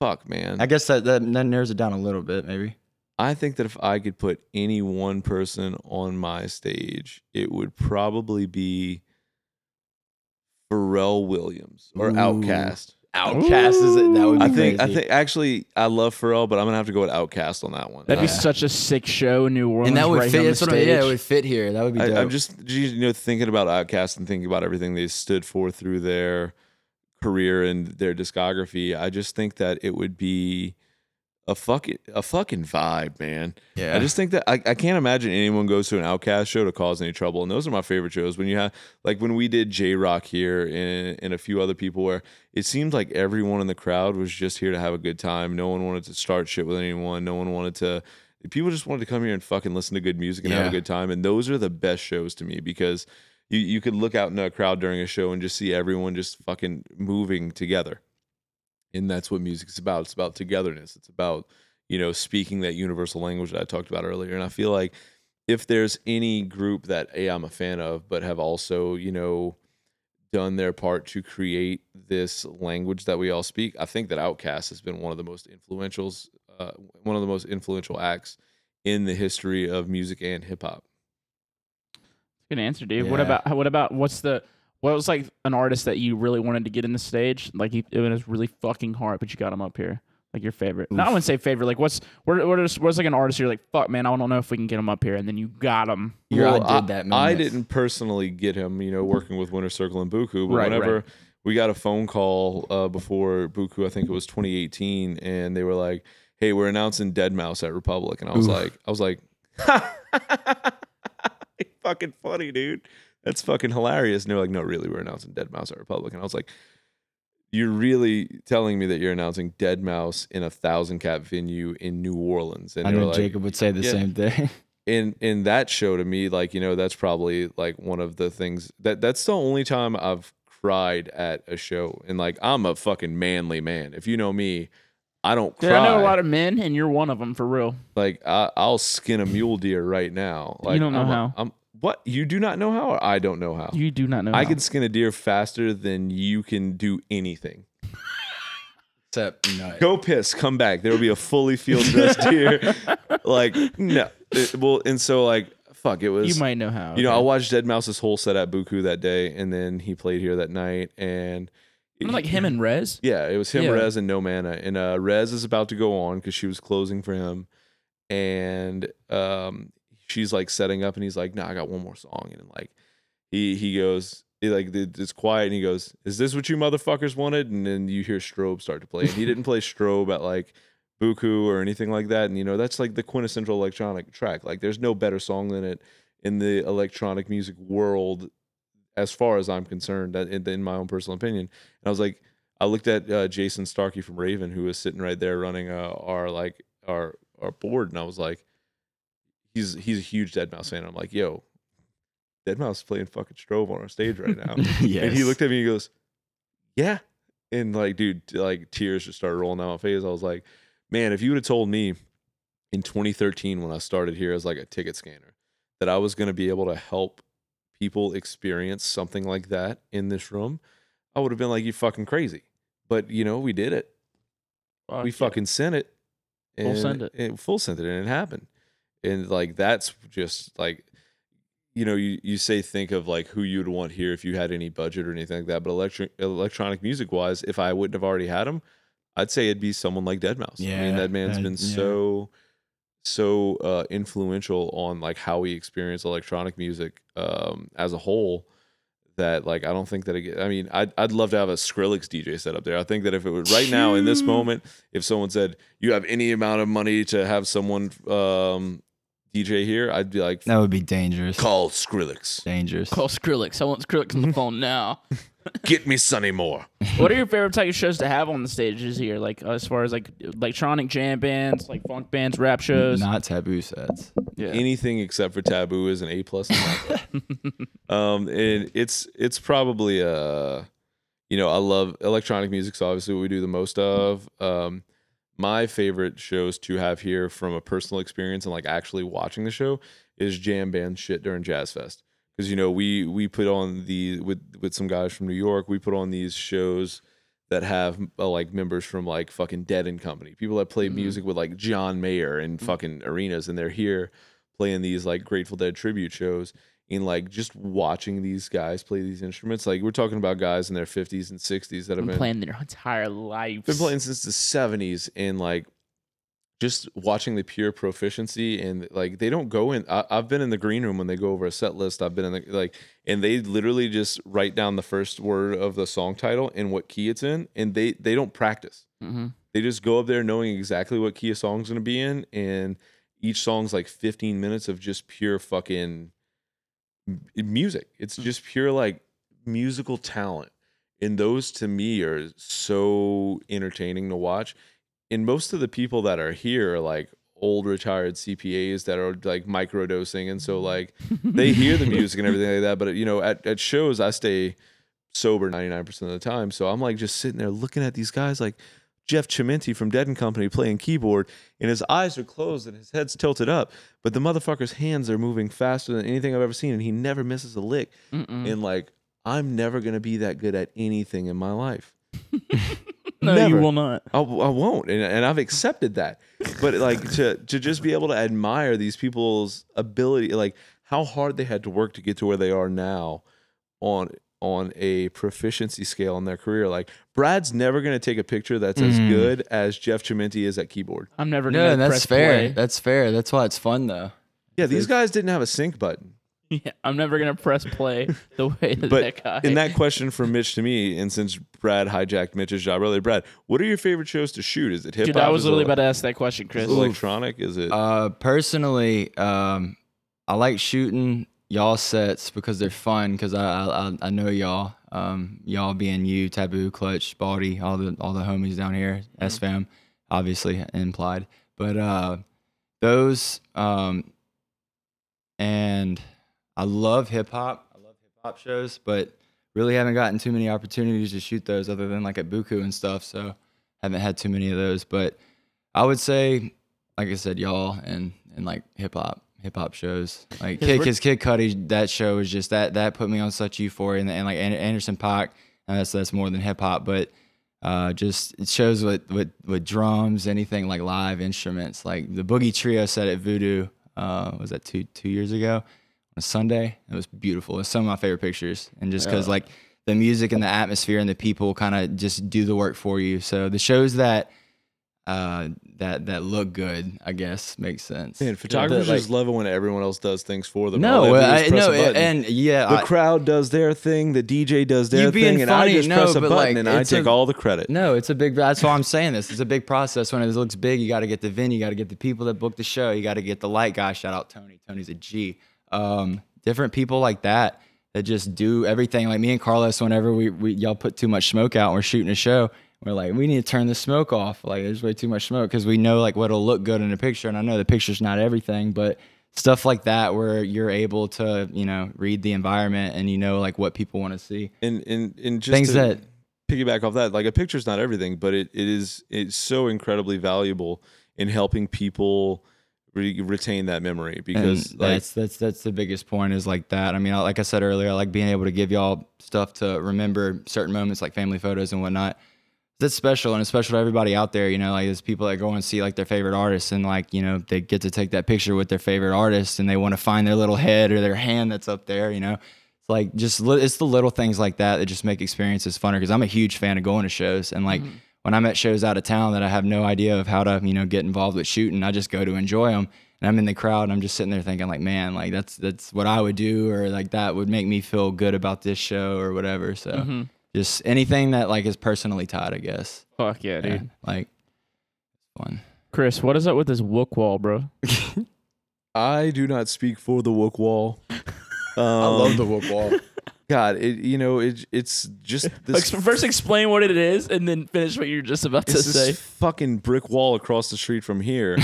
Fuck, man. I guess that, that that narrows it down a little bit, maybe. I think that if I could put any one person on my stage, it would probably be Pharrell Williams or Ooh. Outkast. Outkast Ooh. is it? That would be I think. Crazy. I think actually, I love Pharrell, but I'm gonna have to go with Outkast on that one. That'd yeah. be such a sick show in New Orleans, and that would right fit. That's what I mean, yeah, it would fit here. That would be. I, dope. I'm just you know thinking about Outkast and thinking about everything they stood for through their career and their discography. I just think that it would be a fucking a fucking vibe, man. Yeah. I just think that I, I can't imagine anyone goes to an Outkast show to cause any trouble. And those are my favorite shows. When you have like when we did J Rock here and and a few other people, where it seemed like everyone in the crowd was just here to have a good time. No one wanted to start shit with anyone. No one wanted to. People just wanted to come here and fucking listen to good music and yeah. have a good time. And those are the best shows to me because you you could look out in a crowd during a show and just see everyone just fucking moving together. And that's what music's about. It's about togetherness. It's about, you know, speaking that universal language that I talked about earlier. And I feel like if there's any group that A, I'm a fan of, but have also, you know, done their part to create this language that we all speak, I think that Outkast has been one of the most influential, uh, one of the most influential acts in the history of music and hip hop. Good answer, Dave. Yeah. What about what about what's the What well, was like an artist that you really wanted to get in the stage? Like you, it was really fucking hard, but you got him up here. Like your favorite. Oof. No, I wouldn't say favorite. Like what's what, what is, what's like an artist you're like, fuck, man, I don't know if we can get him up here, and then you got him. Well, I did that. Man. I didn't personally get him. You know, working with Winter Circle and Buku, but right, whenever right. we got a phone call uh, before Buku, I think it was twenty eighteen, and they were like, "Hey, we're announcing Deadmau five at Republic," and I was Oof. like, I was like, fucking funny, dude. That's fucking hilarious. And they're like, no, really, we're announcing Deadmau five at Republic. And I was like, you're really telling me that you're announcing deadmau five in a thousand cap venue in New Orleans. And I know like, Jacob would say the yeah. same thing. In in that show to me, like, you know, that's probably like one of the things that that's the only time I've cried at a show. And like, I'm a fucking manly man. If you know me, I don't cry. Yeah, I know a lot of men, and you're one of them for real. Like, I, I'll skin a mule deer right now. Like, you don't know I'm, how. I'm, what? You do not know how? Or I don't know how. You do not know I how. I can skin a deer faster than you can do anything. Except night. Go piss, come back. There will be a fully field-dressed deer. Like, no. It, well, and so, like, fuck, it was... You might know how. You know, okay. I watched deadmau five's whole set at Buku that day, and then he played here that night, and... It, like him and Rez? Yeah, it was him, yeah. Rez, and No Mana. And uh, Rez is about to go on because she was closing for him. And um, she's like setting up and he's like, nah, I got one more song. And like, he he goes, he, like it's quiet and he goes, is this what you motherfuckers wanted? And then you hear Strobe start to play. And he didn't play Strobe at like Buku or anything like that. And you know, that's like the quintessential electronic track. Like there's no better song than it in the electronic music world as far as I'm concerned, in my own personal opinion. And I was like, I looked at uh, Jason Starkey from Raven, who was sitting right there running uh, our like our our board, and I was like, he's he's a huge deadmau five fan. And I'm like, yo, deadmau five's playing fucking Strobe on our stage right now. Yes. And he looked at me and he goes, yeah. And like, dude, like tears just started rolling down my face. I was like, man, if you would have told me in twenty thirteen when I started here as like a ticket scanner that I was going to be able to help people experience something like that in this room, I would have been like, you fucking crazy. But you know, we did it. Fuck we yeah. fucking sent it. And full sent it. it. Full sent it, and it happened. And like, that's just like, you know, you, you say think of like who you'd want here if you had any budget or anything like that. But electric, electronic music wise, if I wouldn't have already had him, I'd say it'd be someone like deadmau five. Yeah, I mean, that man's that, been yeah. so... so uh, influential on like how we experience electronic music um, as a whole that like I don't think that it get, I mean I'd, I'd love to have a Skrillex D J set up there. I think that if it was right now in this moment, if someone said you have any amount of money to have someone um, D J here, I'd be like, that would be dangerous. Call Skrillex. Dangerous. Call Skrillex. I want Skrillex on the phone now. Get me Sonny Moore. What are your favorite type of shows to have on the stages here? Like as far as like electronic jam bands, like funk bands, rap shows. Not Taboo sets. Yeah. Anything except for Taboo is an A plus. um, and it's it's probably uh, you know, I love electronic music, so obviously what we do the most of. Um, my favorite shows to have here from a personal experience and like actually watching the show is jam band shit during Jazz Fest. Because, you know, we we put on the, with, with some guys from New York, we put on these shows that have, uh, like, members from, like, fucking Dead and Company. People that play mm-hmm. music with, like, John Mayer in fucking arenas, and they're here playing these, like, Grateful Dead tribute shows. And, like, just watching these guys play these instruments. Like, we're talking about guys in their fifties and sixties that have been, been playing their entire lives. Been playing since the seventies, and, like, just watching the pure proficiency. And like, they don't go in, I, I've been in the green room when they go over a set list. I've been in the, like, and they literally just write down the first word of the song title and what key it's in. And they, they don't practice. Mm-hmm. They just go up there knowing exactly what key a song's going to be in. And each song's like fifteen minutes of just pure fucking music. It's mm-hmm. just pure like musical talent. And those to me are so entertaining to watch. And most of the people that are here are like old retired C P As that are like microdosing. And so like they hear the music and everything like that. But, you know, at, at shows, I stay sober ninety-nine percent of the time. So I'm like just sitting there looking at these guys like Jeff Chimenti from Dead and Company playing keyboard, and his eyes are closed and his head's tilted up. But the motherfucker's hands are moving faster than anything I've ever seen. And he never misses a lick. Mm-mm. And like, I'm never going to be that good at anything in my life. No, never. You will not. I, I won't, and, and I've accepted that. But like to to just be able to admire these people's ability, like how hard they had to work to get to where they are now, on on a proficiency scale in their career. Like Brad's never going to take a picture that's mm. as good as Jeff Chimenti is at keyboard. I'm never. No, gonna that's press fair. Play. That's fair. That's why it's fun though. Yeah, these guys didn't have a sync button. Yeah, I'm never gonna press play the way that but that guy. And that question from Mitch to me, and since Brad hijacked Mitch's job earlier, Brad, what are your favorite shows to shoot? Is it hip hop? Dude, I was literally about to ask that question, Chris. Is it electronic? Is it? Uh, personally, um, I like shooting y'all sets because they're fun. Because I, I I know y'all. Um, y'all being you, Taboo, Clutch, Baldy, all the all the homies down here, mm-hmm. S-Fam, obviously implied. But uh, those, um, and I love hip hop. I love hip hop shows, but really haven't gotten too many opportunities to shoot those other than like at Buku and stuff. So haven't had too many of those. But I would say, like I said, y'all and and like hip hop. hip hop shows like Kid, cause Kid Cudi, that show was just that, that put me on such euphoria and, and like Anderson .Paak, and that's, that's more than hip hop, but, uh, just it shows with, with, with drums, anything like live instruments, like the Boogie Trio set at Voodoo, uh, was that two, two years ago on a Sunday. It was beautiful. It's some of my favorite pictures. And just cause yeah. like the music and the atmosphere and the people kind of just do the work for you. So the shows that, Uh, that that look good, I guess, makes sense. Man, photographers like, just love it when everyone else does things for them. No, I, no, and yeah, the I, crowd does their thing, the D J does their thing, and funny, I just no, press a button like, and I take a, all the credit. No, it's a big. That's why I'm saying this. It's a big process. When it looks big, you got to get the venue, you got to get the people that booked the show, you got to get the light guy. Shout out Tony. Tony's a G. Um, different people like that that just do everything. Like me and Carlos, whenever we, we y'all put too much smoke out, and we're shooting a show. We're like, we need to turn the smoke off. Like, there's way too much smoke because we know, like, what'll look good in a picture. And I know the picture's not everything, but stuff like that where you're able to, you know, read the environment and you know, like, what people want to see. And, and, and just things that piggyback off that, like, a picture's not everything, but it, it is, it's so incredibly valuable in helping people re- retain that memory because, like, that's, that's, that's the biggest point is like that. I mean, I, like I said earlier, I like being able to give y'all stuff to remember certain moments, like family photos and whatnot. That's special, and it's special to everybody out there, you know, like there's people that go and see like their favorite artists and like, you know, they get to take that picture with their favorite artist and they want to find their little head or their hand that's up there, you know. It's like just, li- it's the little things like that that just make experiences funner because I'm a huge fan of going to shows and like mm-hmm. when I'm at shows out of town that I have no idea of how to, you know, get involved with shooting, I just go to enjoy them and I'm in the crowd and I'm just sitting there thinking like, man, like that's, that's what I would do or like that would make me feel good about this show or whatever, so. Mm-hmm. Just anything that like is personally tied, I guess. Fuck yeah, dude. And, like, fun. Chris, what is up with this Wook wall, bro? I do not speak for the Wook wall. Um, I love the Wook wall. God, it, you know, it, it's just this. Like, first, explain what it is, and then finish what you're just about to say. This fucking brick wall across the street from here,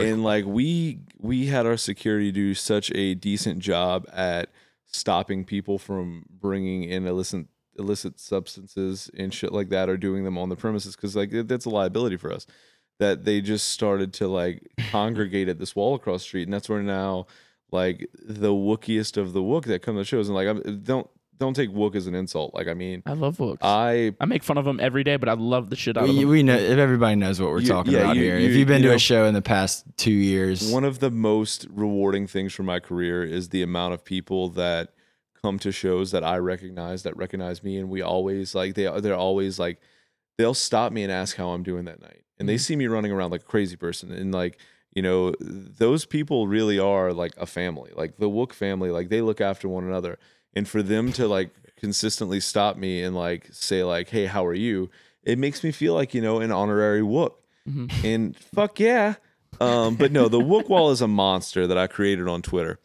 and like we we had our security do such a decent job at stopping people from bringing in illicit. illicit substances and shit like that are doing them on the premises because like that's a liability for us that they just started to like congregate at this wall across the street and that's where now like the wookiest of the wook that come to shows and like I'm, don't don't take wook as an insult like I mean I love wooks I I make fun of them every day but I love the shit out we, of them we know if everybody knows what we're you, talking yeah, about you, here you, if you've been you to know, a show in the past two years. One of the most rewarding things for my career is the amount of people that come to shows that I recognize that recognize me and we always like they they're always like they'll stop me and ask how I'm doing that night and mm-hmm. they see me running around like a crazy person and like you know those people really are like a family like the Wook family like they look after one another and for them to like consistently stop me and like say like hey how are you it makes me feel like you know an honorary Wook mm-hmm. and fuck yeah um but no the Wook wall is a monster that I created on Twitter.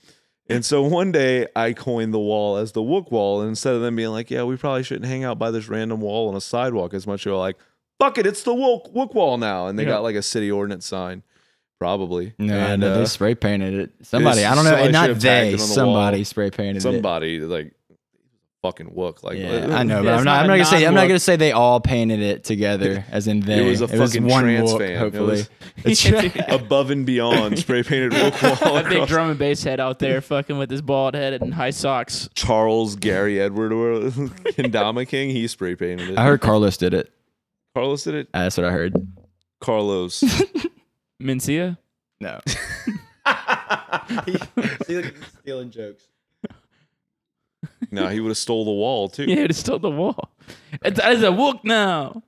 And so one day I coined the wall as the Wook wall. And instead of them being like, yeah, we probably shouldn't hang out by this random wall on a sidewalk as much, they were like, fuck it, it's the Wook, Wook wall now. And they yeah. got like a city ordinance sign, probably. No, and, no uh, they spray painted it. Somebody, I don't know, not they, somebody wall. Spray painted somebody, it. Somebody like fucking Wook. Like, yeah, like I know, but I'm not, not, I'm not going to say, I'm not going to say they all painted it together as in they. It was a it fucking was one trans Wook, fan. Hopefully. It above and beyond spray painted Wook wall. A big drum and bass head out there fucking with his bald head and high socks. Charles Gary Edward Kendama King, he spray painted it. I heard Carlos did it. Carlos did it? Uh, that's what I heard. Carlos. Mencia? No. He's stealing jokes. No, he would have stole the wall too. Yeah, he would have stole the wall. It's, it's a Wook now.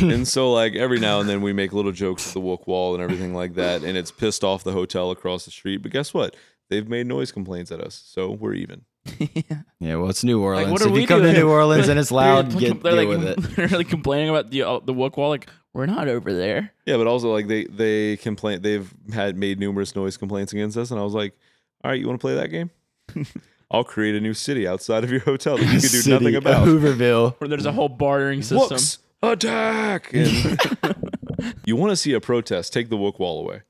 And so, like, every now and then we make little jokes with the Wook wall and everything like that, and it's pissed off the hotel across the street. But guess what? They've made noise complaints at us, so we're even. Yeah. Yeah, well, it's New Orleans. Like, what are if we you come doing? to New Orleans and it's loud, they're, get they're deal like, with it. They're like complaining about the uh, the Wook wall. Like, we're not over there. Yeah, but also like they they complain. They've had made numerous noise complaints against us, and I was like, all right, you want to play that game? I'll create a new city outside of your hotel that you can do nothing about. Hooverville. Where there's a whole bartering system. Wooks, attack! And you want to see a protest, take the woke wall away.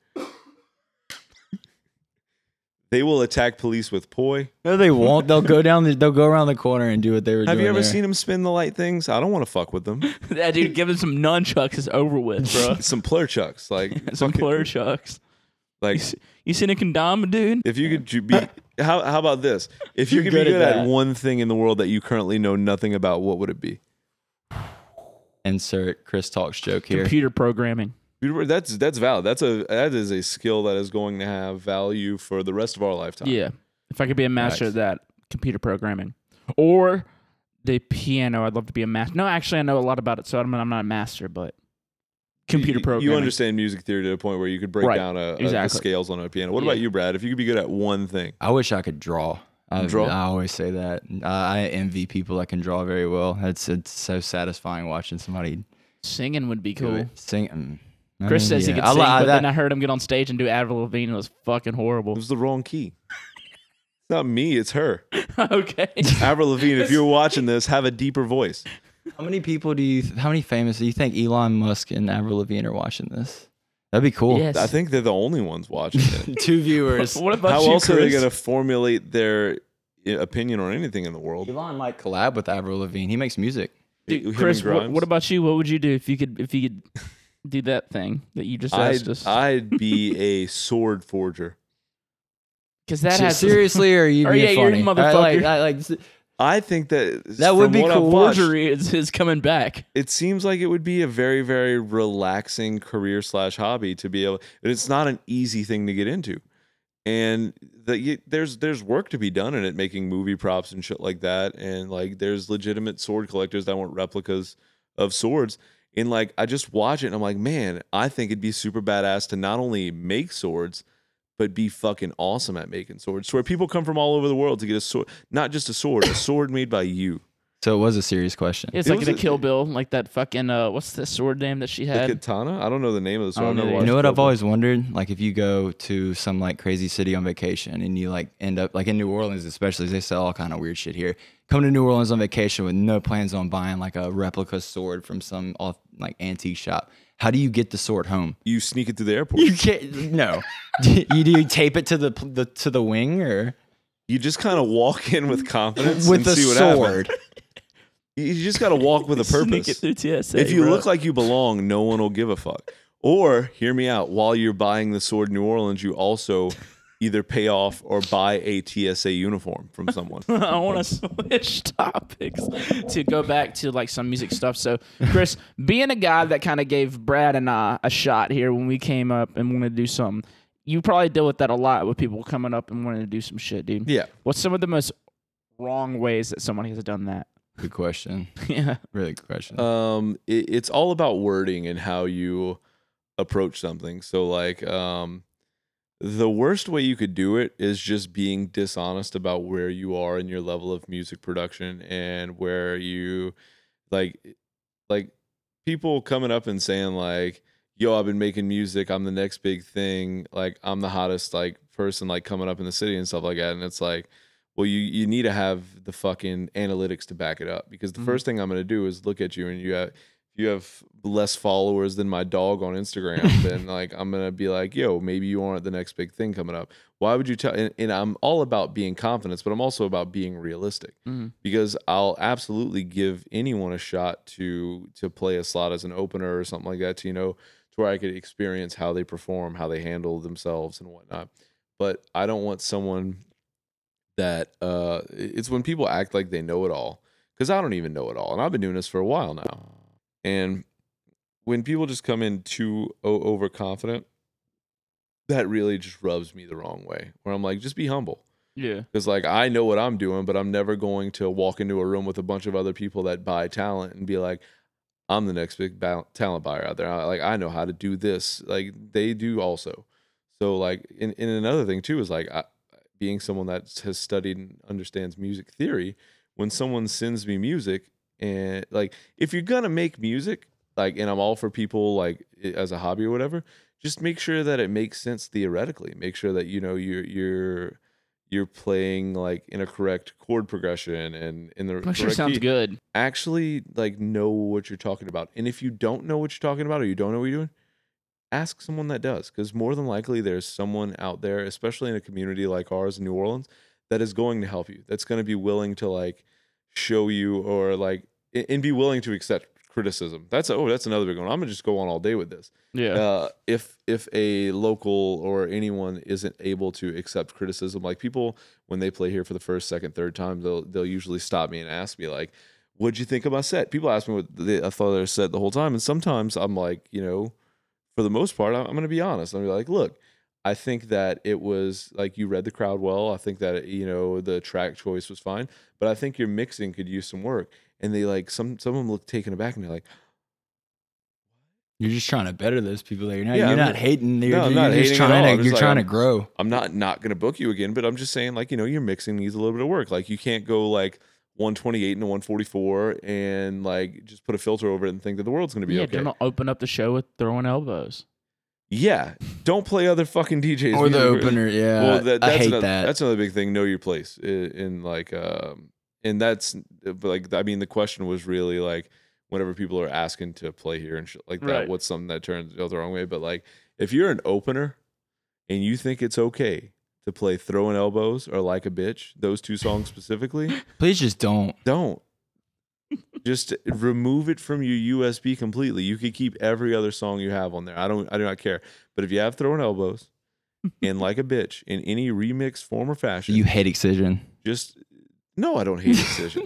They will attack police with poi. No, they won't. They'll go down. The, they'll go around the corner and do what they were Have doing. Have you ever there. seen them spin the light things? I don't want to fuck with them. Yeah, dude, give them some nunchucks. It's over with, bro. Some plurchucks, like yeah, some plurchucks. Like you, you seen a condom, dude? If you could be, how how about this? If you could be good at, at one thing in the world that you currently know nothing about, what would it be? Insert Chris Talks joke here. Computer programming. That's that's valid. That's a that is a skill that is going to have value for the rest of our lifetime. Yeah, if I could be a master nice. of that, computer programming or the piano, I'd love to be a master. No, actually, I know a lot about it, so I'm I'm not a master, but computer you, programming. You understand music theory to a point where you could break right. down a, exactly. a, a scales on a piano. What yeah. about you, Brad? If you could be good at one thing, I wish I could draw. I, draw. I always say that uh, I envy people that can draw very well. It's it's so satisfying watching somebody. Singing would be cool. Singing. Chris I mean, says yeah. he could sing, I, I, but that, then I heard him get on stage and do Avril Lavigne. It was fucking horrible. It was the wrong key. It's not me, it's her. Okay. Avril Lavigne, if you're watching this, have a deeper voice. How many people do you, how many famous do you think Elon Musk and Avril Lavigne are watching this? That'd be cool. Yes. I think they're the only ones watching it. Two viewers. What about how you, else Chris? Are they going to formulate their opinion on anything in the world? Elon might collab with Avril Lavigne. He makes music. Dude, Chris, what, what about you? What would you do if you could, if you could... do that thing that you just asked I'd, us. I'd be a sword forger. Because that so has seriously, or you being yeah, funny? You're a motherfucker. I, like, I, like, I think that that would be cool. Forgery is, is coming back. It seems like it would be a very, very relaxing career slash hobby to be able. It's not an easy thing to get into, and the, you, there's there's work to be done in it, making movie props and shit like that, and like there's legitimate sword collectors that want replicas of swords. And like, I just watch it and I'm like, man, I think it'd be super badass to not only make swords, but be fucking awesome at making swords. So where people come from all over the world to get a sword, not just a sword, a sword made by you. So it was a serious question. It's it like in a Kill Bill, like that fucking, uh, what's the sword name that she had? The katana? I don't know the name of the sword. I don't know. You know what I've always wondered? Like if you go to some like crazy city on vacation and you like end up like in New Orleans, especially, they sell all kind of weird shit here. Come to New Orleans on vacation with no plans on buying like a replica sword from some off like antique shop. How do you get the sword home? You sneak it to the airport. You can't. No. you do you tape it to the, the to the wing or you just kind of walk in with confidence with and a see what sword. Happens. You just got to walk with a purpose. T S A, if you bro. look like you belong, no one will give a fuck. Or, hear me out, while you're buying the sword in New Orleans, you also either pay off or buy a T S A uniform from someone. I want to switch topics to go back to like some music stuff. So, Chris, being a guy that kind of gave Brad and I a shot here when we came up and wanted to do something, you probably deal with that a lot with people coming up and wanting to do some shit, dude. Yeah. What's some of the most wrong ways that someone has done that? Good question. Yeah. Really good question. Um, it, it's all about wording and how you approach something. So, like, um, the worst way you could do it is just being dishonest about where you are in your level of music production and where you, like, like people coming up and saying, like, yo, I've been making music. I'm the next big thing. Like, I'm the hottest, like, person, like, coming up in the city and stuff like that. And it's like, well, you, you need to have the fucking analytics to back it up because the mm-hmm. first thing I'm going to do is look at you and you have you have less followers than my dog on Instagram. Then like I'm going to be like, yo, maybe you aren't the next big thing coming up. Why would you tell? And, and I'm all about being confident, but I'm also about being realistic mm-hmm. because I'll absolutely give anyone a shot to to play a slot as an opener or something like that. To, you know, to where I could experience how they perform, how they handle themselves and whatnot. But I don't want someone. That uh, it's when people act like they know it all, because I don't even know it all, and I've been doing this for a while now. And when people just come in too overconfident, that really just rubs me the wrong way. Where I'm like, just be humble, yeah. Because like I know what I'm doing, but I'm never going to walk into a room with a bunch of other people that buy talent and be like, I'm the next big talent buyer out there. I, like I know how to do this. Like they do also. So like, and, and another thing too is like. I, being someone that has studied and understands music theory, when someone sends me music and like, if you're going to make music, like, and I'm all for people like as a hobby or whatever, just make sure that it makes sense theoretically. Make sure that, you know, you're, you're, you're playing like in a correct chord progression and in the sure sounds key. Good. Actually, like know what you're talking about. And if you don't know what you're talking about or you don't know what you're doing, ask someone that does, because more than likely there's someone out there, especially in a community like ours in New Orleans, that is going to help you. That's going to be willing to like show you or like and be willing to accept criticism. That's oh, that's another big one. I'm gonna just go on all day with this. Yeah. Uh, if if a local or anyone isn't able to accept criticism, like people when they play here for the first, second, third time, they'll they'll usually stop me and ask me like, "What'd you think of my set?" People ask me what they, I thought of their set the whole time, and sometimes I'm like, you know. For the most part, I'm going to be honest. I'm gonna be like, look, I think that it was like you read the crowd well. I think that, you know, the track choice was fine, but I think your mixing could use some work. And they like, some some of them look taken aback and they're like, you're just trying to better those people that you're not, yeah, you're not hating. You're, no, I'm not you're hating just trying to, I'm just you're like, trying I'm, to grow. I'm not not going to book you again, but I'm just saying like, you know, your mixing needs a little bit of work. Like you can't go like one twenty-eight and one forty-four and like just put a filter over it and think that the world's going to be yeah, okay. Yeah, don't open up the show with Throwing Elbows. Yeah, don't play other fucking D Js. Or the opener, yeah. Well, that, that's I hate another, that. That's another big thing, know your place. In, in like, um, and that's like, I mean, the question was really like, whenever people are asking to play here and shit like that, right. What's something that turns out the wrong way? But like, if you're an opener and you think it's okay to play Throwing Elbows or Like a Bitch, those two songs specifically. Please just don't. Don't. Just remove it from your U S B completely. You could keep every other song you have on there. I don't I do not care. But if you have Throwing Elbows and Like a Bitch in any remix form or fashion. You hate Excision. Just no, I don't hate Excision.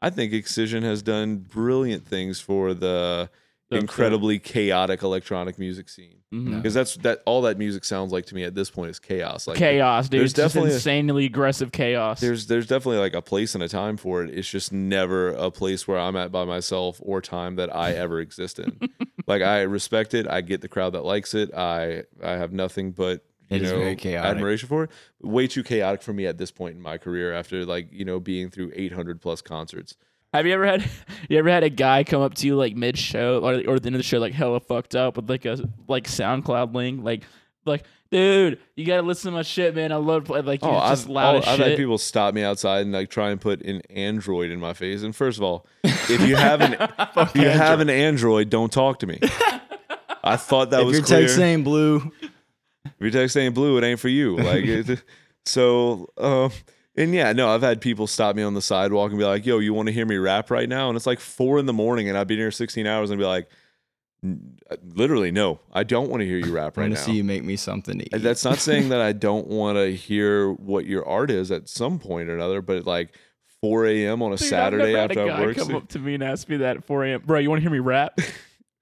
I think Excision has done brilliant things for the incredibly chaotic electronic music scene because mm-hmm. that's that all that music sounds like to me at this point is chaos like chaos dude there's it's definitely just insanely a, aggressive chaos there's there's definitely like a place and a time for it. It's just never a place where I'm at by myself or time that I ever exist in. Like I respect it, I get the crowd that likes it, I I have nothing but you it know is very chaotic. Admiration for it. Way too chaotic for me at this point in my career after like you know being through eight hundred plus concerts. Have you ever had you ever had a guy come up to you like mid show or, or the end of the show like hella fucked up with like a like SoundCloud link like like dude you gotta listen to my shit man I love play like you oh, just I've, loud oh, as I've shit. Had people stop me outside and like try and put an Android in my face and first of all if you have an if you have an Android don't talk to me. I thought that if was your clear. Text ain't blue. If your text ain't blue it ain't for you like it, so. Uh, And yeah, no, I've had people stop me on the sidewalk and be like, yo, you want to hear me rap right now? And it's like four in the morning and I've been here sixteen hours and be like, literally, no, I don't want to hear you rap right now. I want to see you make me something to eat. That's not saying that I don't want to hear what your art is at some point or another, but like four a.m. on a Dude, Saturday I've after I work. Come up to me and ask me that at four a.m. Bro, you want to hear me rap?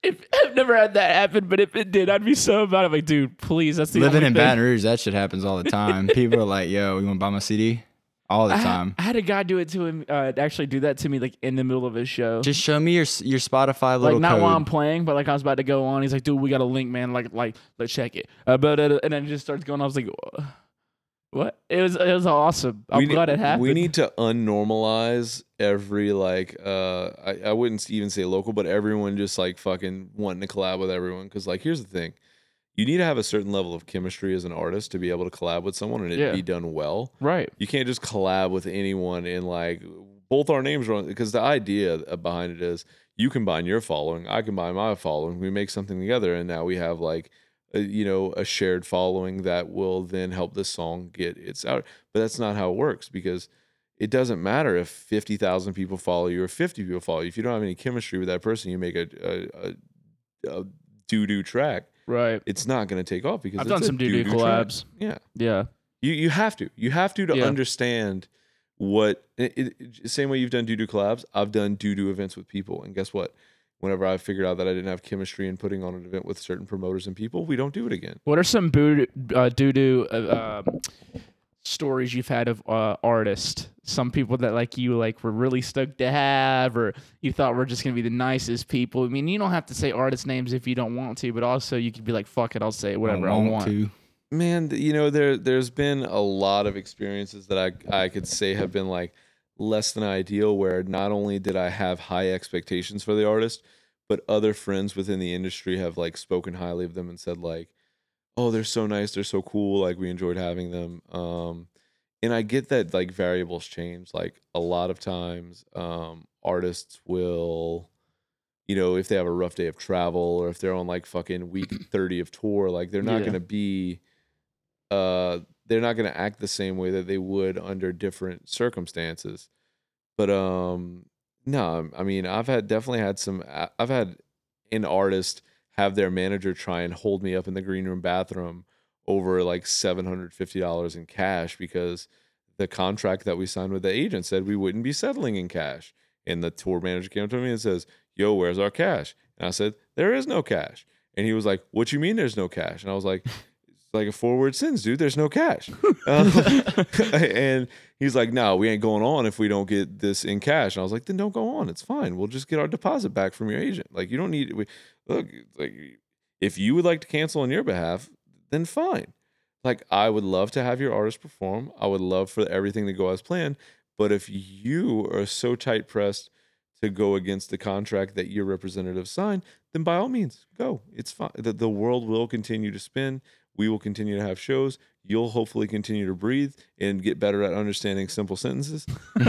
If, I've never had that happen, but if it did, I'd be so mad. I'm like, dude, please. That's the living in thing. Baton Rouge, that shit happens all the time. People are like, yo, you want to buy my C D? All the I time. Had, I had a guy do it to him, uh, actually do that to me, like in the middle of his show. Just show me your your Spotify little like not code. While I'm playing, but like I was about to go on. He's like, dude, we got a link, man. Like, like, let's check it. Uh, but uh, and then it just starts going. I was like, what? It was it was awesome. I'm we glad need, it happened. We need to unnormalize every like uh, I I wouldn't even say local, but everyone just like fucking wanting to collab with everyone because like here's the thing, you need to have a certain level of chemistry as an artist to be able to collab with someone and it yeah. be done well. Right. You can't just collab with anyone and like both our names are on because the idea behind it is you combine your following, I combine my following, we make something together and now we have like a, you know a shared following that will then help this song get its out. But that's not how it works because it doesn't matter if fifty thousand people follow you or fifty people follow you. If you don't have any chemistry with that person, you make a a, a, a doo-doo track. Right, it's not going to take off because I've done some doo-doo collabs. Track. Yeah, yeah. You you have to you have to to yeah. understand what it, it, same way you've done doo-doo collabs. I've done doo-doo events with people, and guess what? Whenever I figured out that I didn't have chemistry in putting on an event with certain promoters and people, we don't do it again. What are some boo uh, doo-doo uh, um, stories you've had of uh, artists? Some people that like you like were really stoked to have, or you thought were just gonna be the nicest people. I mean, you don't have to say artist names if you don't want to, but also you could be like, "Fuck it, I'll say whatever I, I want." To. Man, you know there there's been a lot of experiences that I I could say have been like less than ideal, where not only did I have high expectations for the artist, but other friends within the industry have like spoken highly of them and said like, "Oh, they're so nice, they're so cool, like we enjoyed having them." Um, and I get that like variables change. Like a lot of times um, artists will, you know, if they have a rough day of travel or if they're on like fucking week thirty of tour, like they're not yeah. going to be, uh, they're not going to act the same way that they would under different circumstances. But um, no, I mean, I've had definitely had some, I've had an artist have their manager try and hold me up in the green room bathroom over like seven hundred fifty dollars in cash because the contract that we signed with the agent said we wouldn't be settling in cash. And the tour manager came to me and says, yo, where's our cash? And I said, there is no cash. And he was like, what you mean there's no cash? And I was like, it's like a four-word sentence, dude. There's no cash. Um, and he's like, no, we ain't going on if we don't get this in cash. And I was like, then don't go on. It's fine. We'll just get our deposit back from your agent. Like, you don't need we, look, like, if you would like to cancel on your behalf, then fine. Like, I would love to have your artist perform. I would love for everything to go as planned. But if you are so tight-pressed to go against the contract that your representative signed, then by all means, go. It's fine. The, the world will continue to spin. We will continue to have shows. You'll hopefully continue to breathe and get better at understanding simple sentences.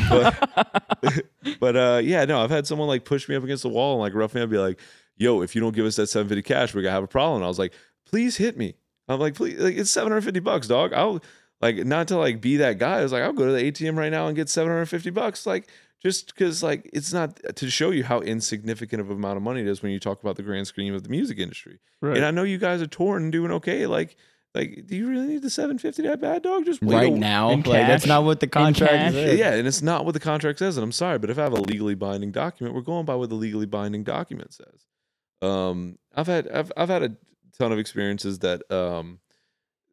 But, but uh, yeah, no, I've had someone, like, push me up against the wall and, like, rough me up and be like, yo, if you don't give us that seven fifty cash, we're going to have a problem. And I was like, please hit me. I'm like, please, like, it's seven hundred fifty bucks, dog. I'll, like, not to, like, be that guy. I was like, I'll go to the A T M right now and get seven hundred fifty bucks. Like, just because, like, it's not to show you how insignificant of an amount of money it is when you talk about the grand scheme of the music industry. Right. And I know you guys are touring and doing okay. Like, like, do you really need the seven fifty that bad, dog? Just wait right a- now. Like, cash. That's not what the contract is. Yeah, and it's not what the contract says. And I'm sorry, but if I have a legally binding document, we're going by what the legally binding document says. Um, I've had, I've, I've had a ton of experiences that um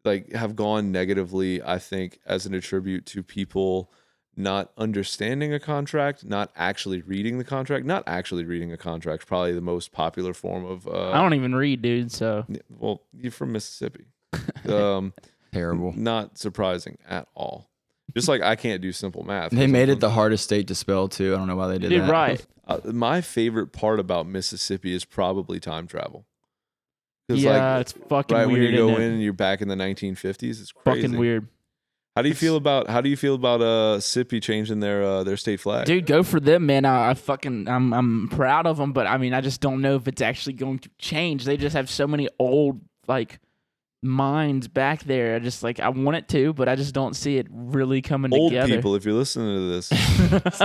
like have gone negatively, I think, as an attribute to people not understanding a contract, not actually reading the contract. Not actually reading a contract is probably the most popular form of uh, I don't even read, dude, so well, you're from Mississippi. Um terrible. Not surprising at all. Just like I can't do simple math. They made it the hardest state to spell too. I don't know why they did that. Right. Uh, my favorite part about Mississippi is probably time travel. Yeah, like, it's fucking right weird. Right when you go in, and you're back in the nineteen fifties. It's crazy. Fucking weird. How do you feel about how do you feel about uh Sippy changing their uh, their state flag? Dude, go for them, man. I, I fucking I'm I'm proud of them, but I mean, I just don't know if it's actually going to change. They just have so many old like minds back there. I just like I want it to, but I just don't see it really coming old together. Old people, if you're listening to this.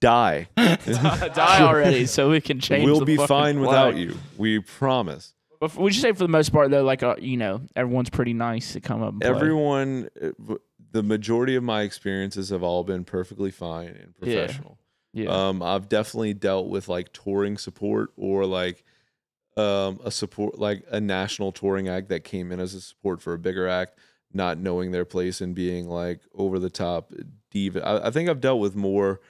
Die. Die already so we can change. We'll the be fine flag. Without you. We promise. But would you say for the most part, though, like, uh, you know, everyone's pretty nice to come up and play? Everyone, the majority of my experiences have all been perfectly fine and professional. Yeah. Yeah. Um, I've definitely dealt with, like, touring support or, like, um, a support, like, a national touring act that came in as a support for a bigger act, not knowing their place and being, like, over-the-top diva. I, I think I've dealt with more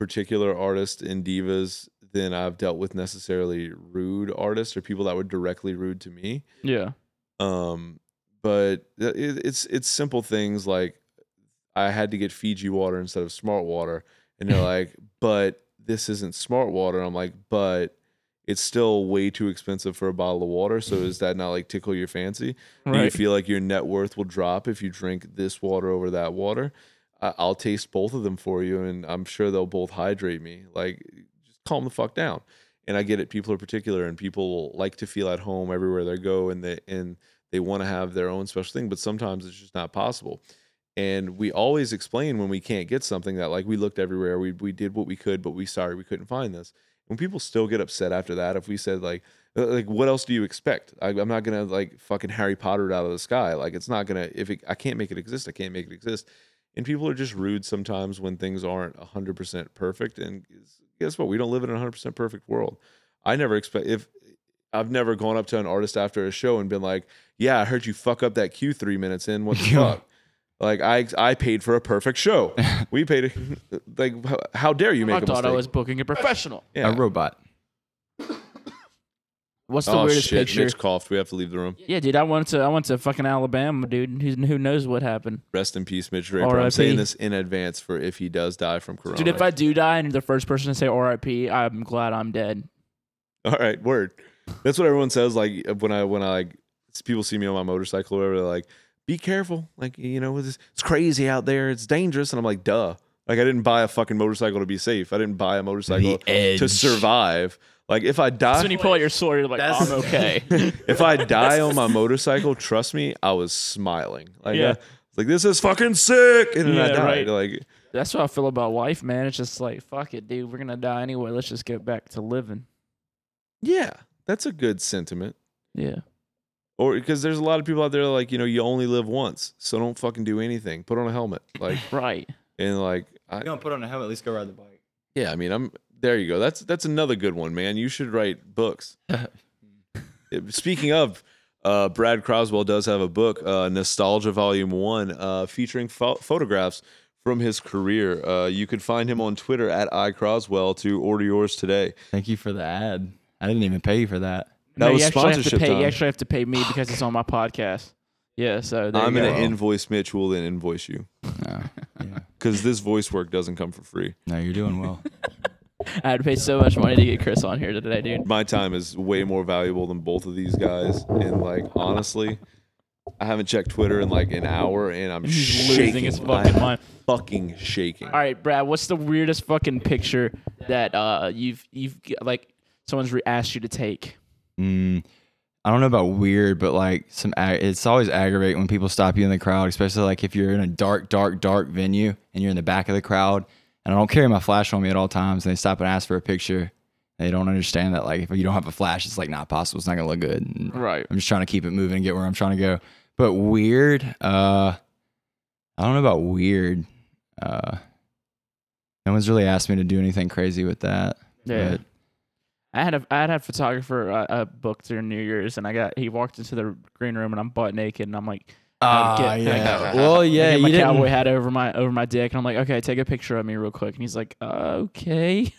particular artists and divas than I've dealt with necessarily rude artists or people that were directly rude to me. Yeah. Um, but it, it's it's simple things like I had to get Fiji water instead of Smart Water, and they're like, "But this isn't Smart Water." I'm like, "But it's still way too expensive for a bottle of water. So is that not like tickle your fancy? Right. Do you feel like your net worth will drop if you drink this water over that water?" I'll taste both of them for you, and I'm sure they'll both hydrate me. Like, just calm the fuck down. And I get it. People are particular, and people like to feel at home everywhere they go, and they and they want to have their own special thing. But sometimes it's just not possible. And we always explain when we can't get something that, like, we looked everywhere, we we did what we could, but we sorry we couldn't find this. And people still get upset after that if we said like like what else do you expect? I, I'm not gonna like fucking Harry Potter it out of the sky. Like, it's not gonna if it, I can't make it exist, I can't make it exist. And people are just rude sometimes when things aren't one hundred percent perfect. And guess what? We don't live in a one hundred percent perfect world. I never expect if I've never gone up to an artist after a show and been like, "Yeah, I heard you fuck up that cue three minutes in. What the fuck?" Like, I I paid for a perfect show. We paid. A, like, how dare you make a mistake? I thought I was booking a professional. Yeah. A robot. What's the oh, weirdest shit. Picture? Mitch coughed. We have to leave the room. Yeah, dude. I went to I went to fucking Alabama, dude. Who, who knows what happened? Rest in peace, Mitch Draper. R I P I'm saying this in advance for if he does die from corona. Dude, if I do die and you're the first person to say R I P, I'm glad I'm dead. All right, word. That's what everyone says. Like when I when I like people see me on my motorcycle or whatever, they're like, be careful. Like, you know, it's, it's crazy out there. It's dangerous. And I'm like, duh. Like, I didn't buy a fucking motorcycle to be safe. I didn't buy a motorcycle to survive. Like, if I die... That's when you pull out your sword, you're like, oh, I'm okay. If I die on my motorcycle, trust me, I was smiling. Like, yeah. I, like this is fucking sick. And then yeah, I died. Right. Like, that's how I feel about life, man. It's just like, fuck it, dude. We're going to die anyway. Let's just get back to living. Yeah. That's a good sentiment. Yeah. Or because there's a lot of people out there that, like, you know, you only live once. So don't fucking do anything. Put on a helmet. Like, right. And like... I, you don't put on a helmet, at least go ride the bike. Yeah, I mean, I'm there you go. That's that's another good one, man. You should write books. Speaking of, uh, Brad Croswell does have a book, uh, Nostalgia Volume one, uh, featuring fo- photographs from his career. Uh, you can find him on Twitter at iCroswell to order yours today. Thank you for the ad. I didn't even pay you for that. No, that was you sponsorship pay, time. You actually have to pay me because it's on my podcast. Yeah, so there I'm going to invoice Mitch, who will then invoice you. No. Because this voice work doesn't come for free. No, you're doing well. I had to pay so much money to get Chris on here today, dude. My time is way more valuable than both of these guys. And, like, honestly, I haven't checked Twitter in, like, an hour, and I'm shaking. Losing his fucking mind. Fucking shaking. All right, Brad, what's the weirdest fucking picture that uh, you've, you've like, someone's re- asked you to take? Mm, I don't know about weird, but, like, some ag- it's always aggravating when people stop you in the crowd, especially, like, if you're in a dark, dark, dark venue and you're in the back of the crowd, and I don't carry my flash on me at all times, and they stop and ask for a picture. They don't understand that, like, if you don't have a flash, it's, like, not possible. It's not going to look good. And right. I'm just trying to keep it moving and get where I'm trying to go. But weird, uh, I don't know about weird. Uh, no one's really asked me to do anything crazy with that. Yeah. But, I had a I had a photographer uh, uh, booked through New Year's, and I got he walked into the green room, and I'm butt naked, and I'm like, uh, get, yeah, like, well, yeah, I get my you cowboy didn't... hat over my over my dick, and I'm like, okay, take a picture of me real quick, and he's like, uh, okay.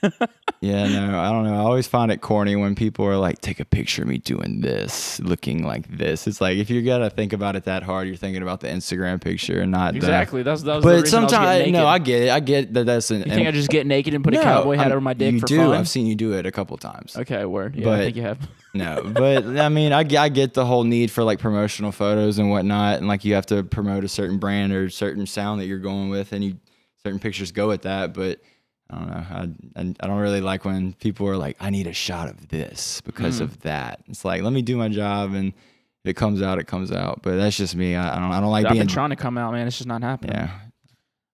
Yeah, no, I don't know. I always find it corny when people are like, take a picture of me doing this, looking like this. It's like if you gotta think about it that hard, you're thinking about the Instagram picture and not exactly. The... That's that was but the reason sometimes I was getting naked. No, I get it. I get that. That's an. You think I just get naked and put no, a cowboy hat I'm, over my dick? You for do. Fun? I've seen you do it a couple times. Okay, word. Yeah, but, I think you have. No, but I mean, I, I get the whole need for like promotional photos and whatnot, and like you have to promote a certain brand or certain sound that you're going with, and you certain pictures go with that, but. I don't know. I, I don't really like when people are like, I need a shot of this because mm. of that. It's like, let me do my job, and if it comes out, it comes out. But that's just me. I, I don't I don't like I've being... I've been trying to come out, man. It's just not happening. Yeah.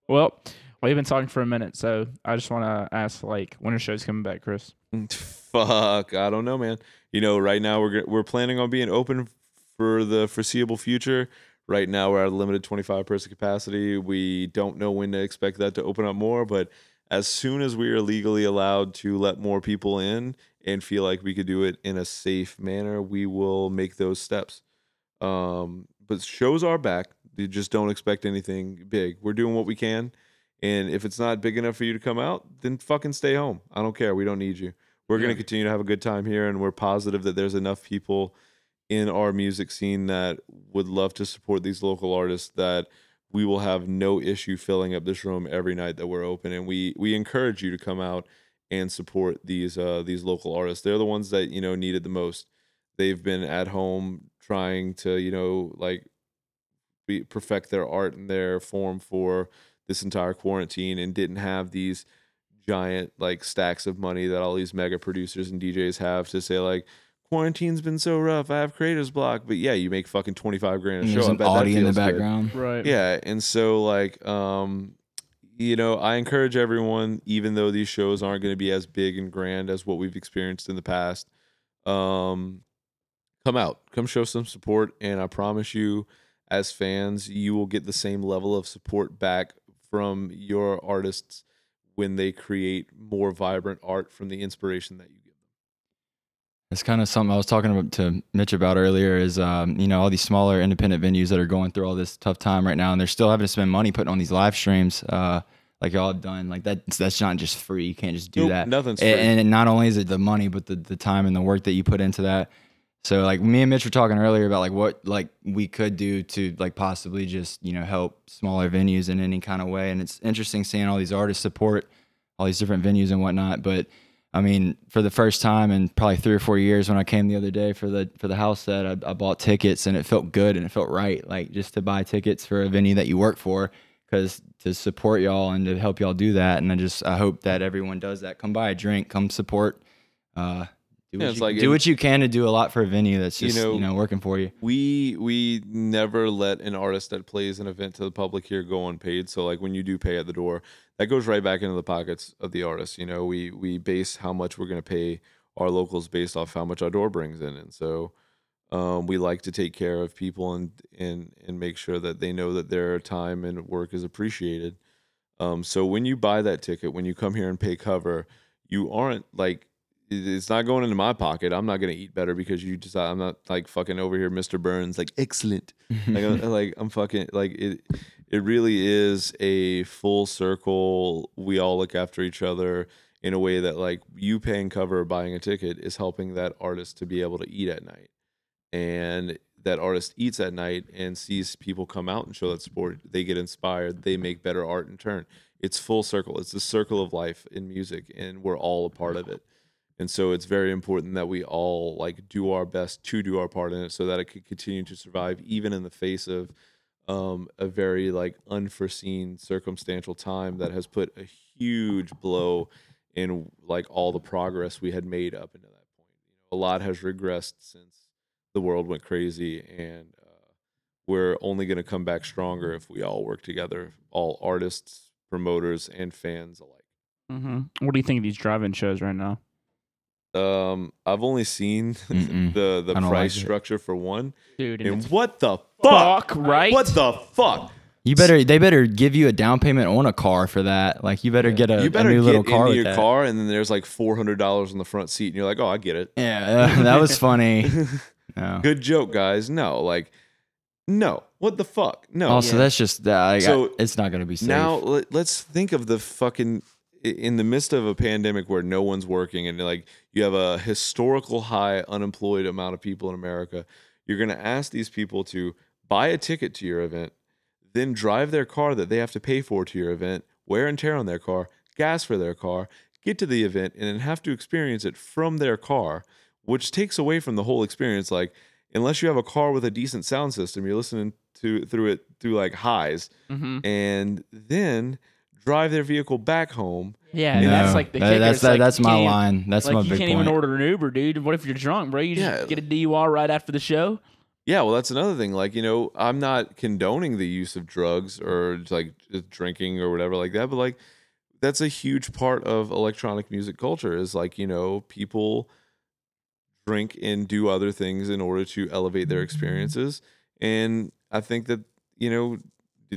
Well, we've been talking for a minute, so I just want to ask, like, when are shows coming back, Chris? Fuck. I don't know, man. You know, right now we're we're planning on being open for the foreseeable future. Right now we're at a limited twenty-five person capacity. We don't know when to expect that to open up more, but... As soon as we are legally allowed to let more people in and feel like we could do it in a safe manner, we will make those steps. Um, but shows are back. You just don't expect anything big. We're doing what we can. And if it's not big enough for you to come out, then fucking stay home. I don't care. We don't need you. We're yeah. going to continue to have a good time here. And we're positive that there's enough people in our music scene that would love to support these local artists that we will have no issue filling up this room every night that we're open. And we we encourage you to come out and support these uh, these local artists. They're the ones that, you know, need it the most. They've been at home trying to, you know, like be, perfect their art and their form for this entire quarantine and didn't have these giant, like, stacks of money that all these mega producers and D Js have to say, like, quarantine's been so rough, I have creator's block, but yeah, you make fucking twenty-five grand a show. There's an Audi in the background, good. Right? Yeah, and so like, um, you know, I encourage everyone, even though these shows aren't going to be as big and grand as what we've experienced in the past, um, come out, come show some support, and I promise you, as fans, you will get the same level of support back from your artists when they create more vibrant art from the inspiration that you. It's kind of something I was talking about to Mitch about earlier is, um, you know, all these smaller independent venues that are going through all this tough time right now, and they're still having to spend money putting on these live streams uh, like y'all have done. Like that, that's not just free. You can't just do nope, that. Nothing's free. And, and not only is it the money, but the, the time and the work that you put into that. So like me and Mitch were talking earlier about like what like we could do to like possibly just, you know, help smaller venues in any kind of way. And it's interesting seeing all these artists support all these different venues and whatnot, but I mean, for the first time in probably three or four years, when I came the other day for the for the house set, I, I bought tickets, and it felt good and it felt right, like just to buy tickets for a venue that you work for, because to support y'all and to help y'all do that. And I just I hope that everyone does that. Come buy a drink, come support. Uh, do what, yeah, you, like do it, what you can to do a lot for a venue that's just you know, you know working for you. We we never let an artist that plays an event to the public here go unpaid. So like when you do pay at the door, that goes right back into the pockets of the artist. You know, we we base how much we're going to pay our locals based off how much our door brings in, and so um, we like to take care of people and and and make sure that they know that their time and work is appreciated. Um, so when you buy that ticket, when you come here and pay cover, you aren't like, it's not going into my pocket. I'm not going to eat better because you decide. I'm not like fucking over here, Mister Burns, like excellent. like, I'm, like I'm fucking like it. It really is a full circle. We all look after each other in a way that, like, you paying cover or buying a ticket is helping that artist to be able to eat at night. And that artist eats at night and sees people come out and show that support. They get inspired. They make better art in turn. It's full circle. It's the circle of life in music, and we're all a part of it. And so it's very important that we all, like, do our best to do our part in it so that it could continue to survive even in the face of um a very like unforeseen circumstantial time that has put a huge blow in like all the progress we had made up until that point. You know, a lot has regressed since the world went crazy, and uh, we're only going to come back stronger if we all work together, all artists, promoters, and fans alike. Mm-hmm. What do you think of these drive-in shows right now? Um, I've only seen Mm-mm. the the price like structure for one, dude. And, and what the fuck, fuck, right? What the fuck? You better they better give you a down payment on a car for that. Like you better yeah. get a, you better a new get little car. Into your that. car, and then there's like four hundred dollars on the front seat, and you're like, oh, I get it. Yeah, that was funny. No. Good joke, guys. No, like, no. What the fuck? No. Also, yeah. that's just uh, like, so I, it's not gonna be safe. Now let's think of the fucking. In the midst of a pandemic where no one's working and like you have a historical high unemployed amount of people in America, you're going to ask these people to buy a ticket to your event, then drive their car that they have to pay for to your event, wear and tear on their car, gas for their car, get to the event, and then have to experience it from their car, which takes away from the whole experience. Like, unless you have a car with a decent sound system, you're listening to through it through like highs. Mm-hmm. And then drive their vehicle back home. Yeah, no, that's like the kicker. That's, that, like, that's my line. That's like, my big point. You can't even order an Uber, dude. What if you're drunk, bro? You just yeah. get a D U I right after the show? Yeah, well, that's another thing. Like, you know, I'm not condoning the use of drugs or, like, drinking or whatever like that, but, like, that's a huge part of electronic music culture is, like, you know, people drink and do other things in order to elevate their experiences. And I think that, you know,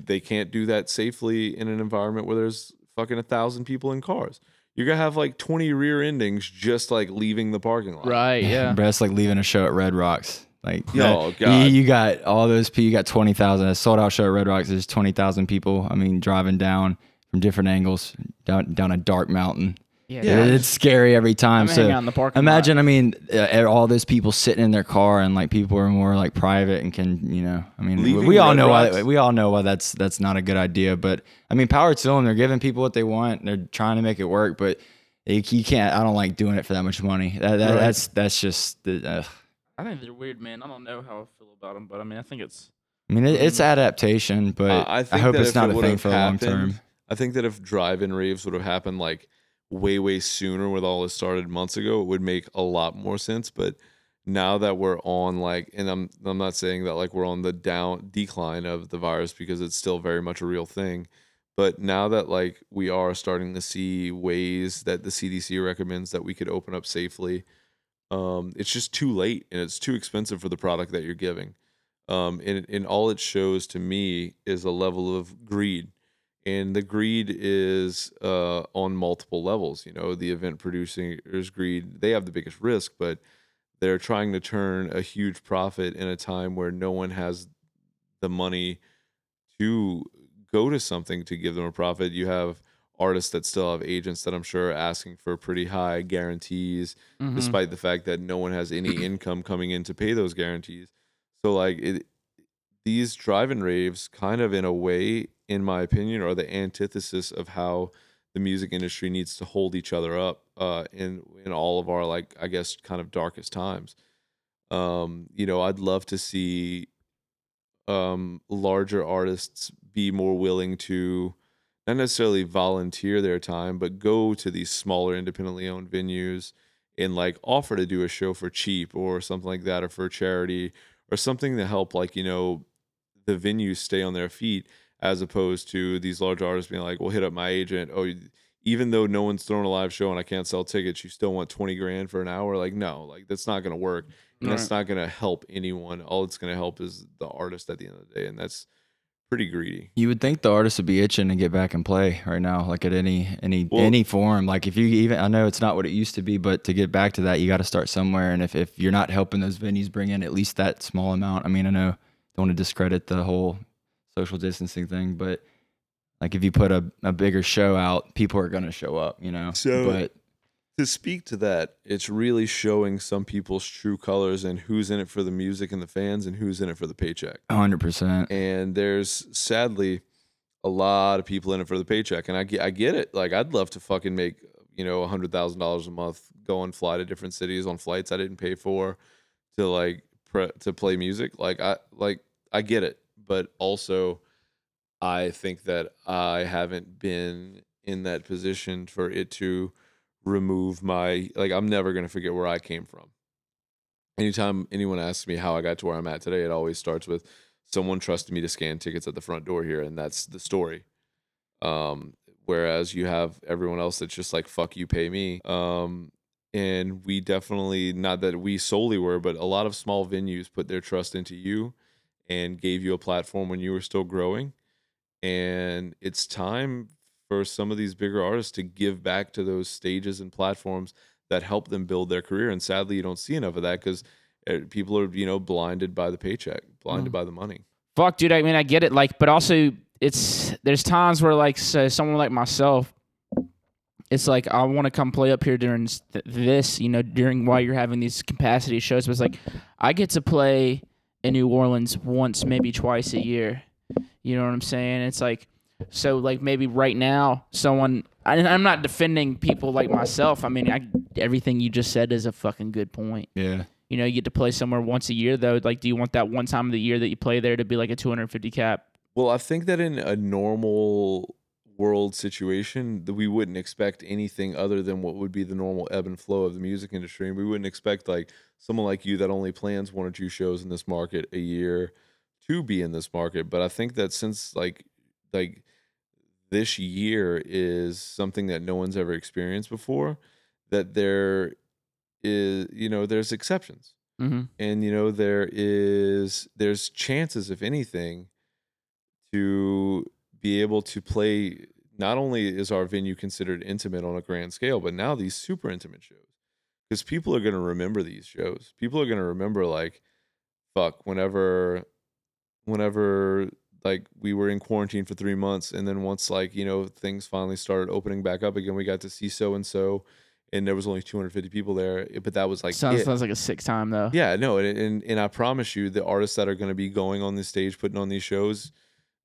they can't do that safely in an environment where there's fucking a thousand people in cars. You're gonna have like twenty rear endings just like leaving the parking lot. Right. Yeah. That's like leaving a show at Red Rocks. Like, oh that, god, you, you got all those people. You got twenty thousand. A sold out show at Red Rocks. There's twenty thousand people. I mean, driving down from different angles down down a dark mountain. Yeah, yeah. It, it's scary every time. I'm so out in the parking imagine, lot. I mean, uh, all those people sitting in their car, and like people are more like private and can, you know, I mean, Leaving we all know rocks. why we all know why that's that's not a good idea. But I mean, power to them. They're giving people what they want. And they're trying to make it work, but you, you can't. I don't like doing it for that much money. That, that, right. That's that's just. The, uh, I think they're weird, man. I don't know how I feel about them, but I mean, I think it's. I mean, it, it's adaptation, but uh, I, think I hope that it's not it a thing for the long term. I think that if drive-in raves would have happened, like. way way sooner with all this started months ago, it would make a lot more sense. But now that we're on like, and I'm I'm not saying that like we're on the down decline of the virus because it's still very much a real thing, but now that like we are starting to see ways that the C D C recommends that we could open up safely, um it's just too late and it's too expensive for the product that you're giving. Um and, and all it shows to me is a level of greed. And the greed is uh, on multiple levels. You know, the event producers' greed, they have the biggest risk, but they're trying to turn a huge profit in a time where no one has the money to go to something to give them a profit. You have artists that still have agents that I'm sure are asking for pretty high guarantees, mm-hmm. despite the fact that no one has any income coming in to pay those guarantees. So, like, it, these drive-in raves kind of in a way, in my opinion, are the antithesis of how the music industry needs to hold each other up uh, in in all of our, like, I guess, kind of darkest times. Um, you know, I'd love to see um, larger artists be more willing to not necessarily volunteer their time, but go to these smaller independently owned venues and like offer to do a show for cheap or something like that, or for charity or something to help, like, you know, the venues stay on their feet, as opposed to these large artists being like, well, hit up my agent. Oh, even though no one's throwing a live show and I can't sell tickets, you still want twenty grand for an hour? Like, no, like that's not going to work. And all that's right. not going to help anyone. All it's going to help is the artist at the end of the day. And that's pretty greedy. You would think the artist would be itching to get back and play right now, like at any any well, any form. Like if you even, I know it's not what it used to be, but to get back to that, you got to start somewhere. And if, if you're not helping those venues bring in at least that small amount, I mean, I know don't want to discredit the whole social distancing thing, but like if you put a, a bigger show out, people are going to show up, you know. So but to speak to that, it's really showing some people's true colors and who's in it for the music and the fans and who's in it for the paycheck. one hundred percent. And there's sadly a lot of people in it for the paycheck. And I get, I get it. Like, I'd love to fucking make, you know, one hundred thousand dollars a month, go and fly to different cities on flights I didn't pay for to like pre- to play music. Like I, like I get it. But also I think that I haven't been in that position for it to remove my, like, I'm never going to forget where I came from. Anytime anyone asks me how I got to where I'm at today, it always starts with someone trusted me to scan tickets at the front door here. And that's the story. Um, whereas you have everyone else that's just like, fuck you, pay me. Um, and we definitely, not that we solely were, but a lot of small venues put their trust into you and gave you a platform when you were still growing. And it's time for some of these bigger artists to give back to those stages and platforms that help them build their career. And sadly, you don't see enough of that because people are, you know, blinded by the paycheck, blinded mm. by the money. Fuck, dude. I mean, I get it. Like, but also it's, there's times where like, so someone like myself, it's like, I want to come play up here during this, you know, during while you're having these capacity shows. But it's like, I get to play in New Orleans once, maybe twice a year. You know what I'm saying? It's like, so like maybe right now someone, I, I'm not defending people like myself. I mean, I, everything you just said is a fucking good point. Yeah. You know, you get to play somewhere once a year though. Like, do you want that one time of the year that you play there to be like a two hundred fifty cap? Well, I think that in a normal world situation that we wouldn't expect anything other than what would be the normal ebb and flow of the music industry. And we wouldn't expect like someone like you that only plans one or two shows in this market a year to be in this market. But I think that since like, like this year is something that no one's ever experienced before, that there is, you know, there's exceptions. Mm-hmm. And, you know, there is, there's chances, if anything, to be able to play. Not only is our venue considered intimate on a grand scale, but now these super intimate shows, because people are going to remember these shows. People are going to remember like, fuck, whenever, whenever, like we were in quarantine for three months. And then once like, you know, things finally started opening back up again, we got to see so-and-so and there was only two hundred fifty people there, but that was like, sounds, sounds like a sick time though. Yeah, no. And, and, and I promise you the artists that are going to be going on this stage, putting on these shows,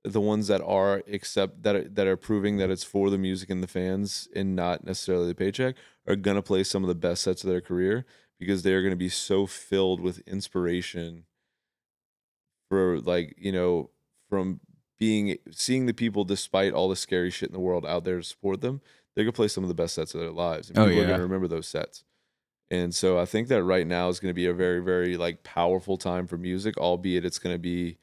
the ones that are except that, are, that are proving that it's for the music and the fans and not necessarily the paycheck, are going to play some of the best sets of their career because they're going to be so filled with inspiration for like, you know, from being seeing the people despite all the scary shit in the world out there to support them, they could play some of the best sets of their lives. And oh, people yeah. are going to remember those sets. And so I think that right now is going to be a very, very like powerful time for music, albeit it's going to be,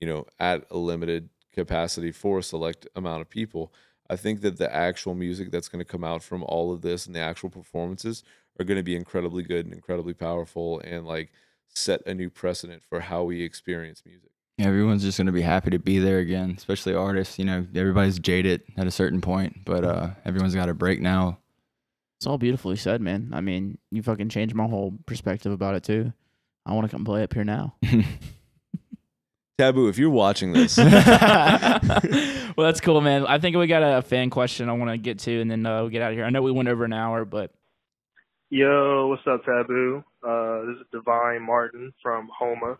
you know, at a limited capacity for a select amount of people. I think that the actual music that's going to come out from all of this and the actual performances are going to be incredibly good and incredibly powerful and like set a new precedent for how we experience music. Everyone's just going to be happy to be there again, especially artists. You know, everybody's jaded at a certain point, but uh, everyone's got a break now. It's all beautifully said, man. I mean, you fucking changed my whole perspective about it, too. I want to come play up here now. Taboo, if you're watching this. Well, that's cool, man. I think we got a fan question I want to get to, and then uh, we'll get out of here. I know we went over an hour, but... Yo, what's up, Taboo? Uh, this is Divine Martin from Homa.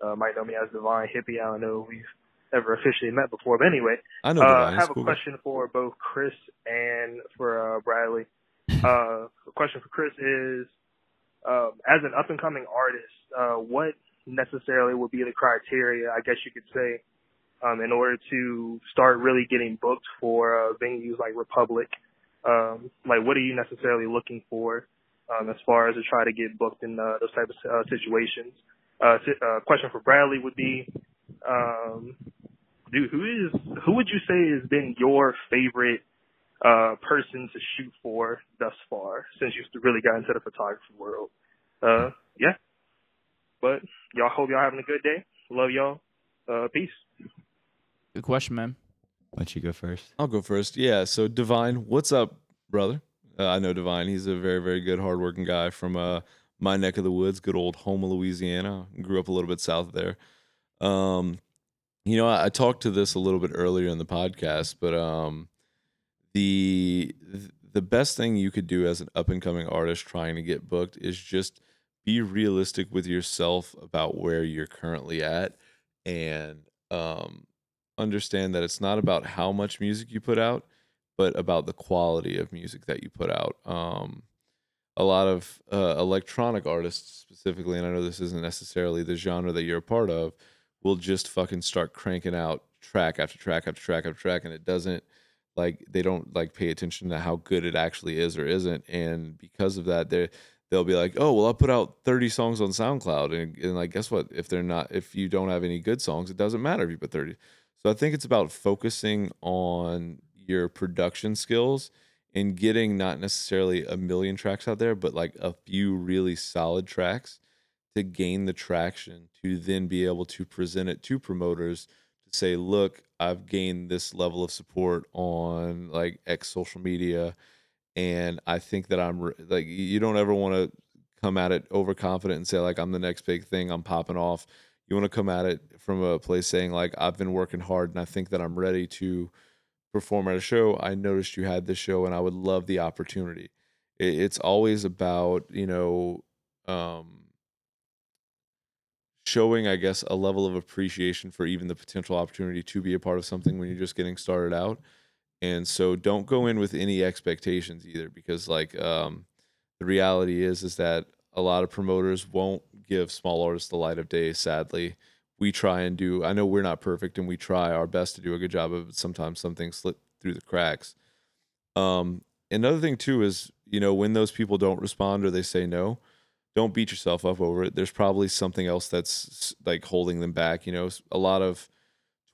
Uh, might know me as Divine Hippie. I don't know. We've ever officially met before. But anyway, I know uh, have cool. a question for both Chris and for uh, Bradley. Uh, the question for Chris is, um, as an up-and-coming artist, uh, what necessarily would be the criteria, I guess you could say, um, in order to start really getting booked for uh, venues like Republic? Um, like, what are you necessarily looking for um, as far as to try to get booked in uh, those type of uh, situations? Uh, uh, question for Bradley would be, um, dude, who is who would you say has been your favorite uh, person to shoot for thus far since you've really got into the photography world? Uh, yeah, but y'all hope y'all having a good day. Love y'all. Uh, peace. Good question, man. Why don't you go first? I'll go first. Yeah. So Divine, what's up, brother? Uh, I know Divine. He's a very, very good, hardworking guy from uh, my neck of the woods, good old Houma, Louisiana. Grew up a little bit south of there. Um, you know, I, I talked to this a little bit earlier in the podcast, but um, the the best thing you could do as an up and coming artist trying to get booked is just be realistic with yourself about where you're currently at, and um. understand that it's not about how much music you put out, but about the quality of music that you put out. Um, a lot of uh, electronic artists specifically, and I know this isn't necessarily the genre that you're a part of, will just fucking start cranking out track after track after track after track, and it doesn't, like, they don't, like, pay attention to how good it actually is or isn't, and because of that, they're they'll be like, oh, well, I'll put out thirty songs on SoundCloud, and, and like, guess what? If they're not, if you don't have any good songs, it doesn't matter if you put thirty. So I think it's about focusing on your production skills and getting not necessarily a million tracks out there, but like a few really solid tracks to gain the traction to then be able to present it to promoters to say, look, I've gained this level of support on like X social media. And I think that I'm re- like, you don't ever want to come at it overconfident and say like, I'm the next big thing, I'm popping off. You want to come at it from a place saying like, I've been working hard and I think that I'm ready to perform at a show. I noticed you had this show and I would love the opportunity. It's always about, you know, um, showing, I guess, a level of appreciation for even the potential opportunity to be a part of something when you're just getting started out. And so don't go in with any expectations either, because like um, the reality is, is that a lot of promoters won't give small artists the light of day, sadly. We try and do, I know we're not perfect, and we try our best to do a good job of it. Sometimes some things slip through the cracks. Um, another thing, too, is, you know, when those people don't respond or they say no, don't beat yourself up over it. There's probably something else that's, like, holding them back. You know, a lot of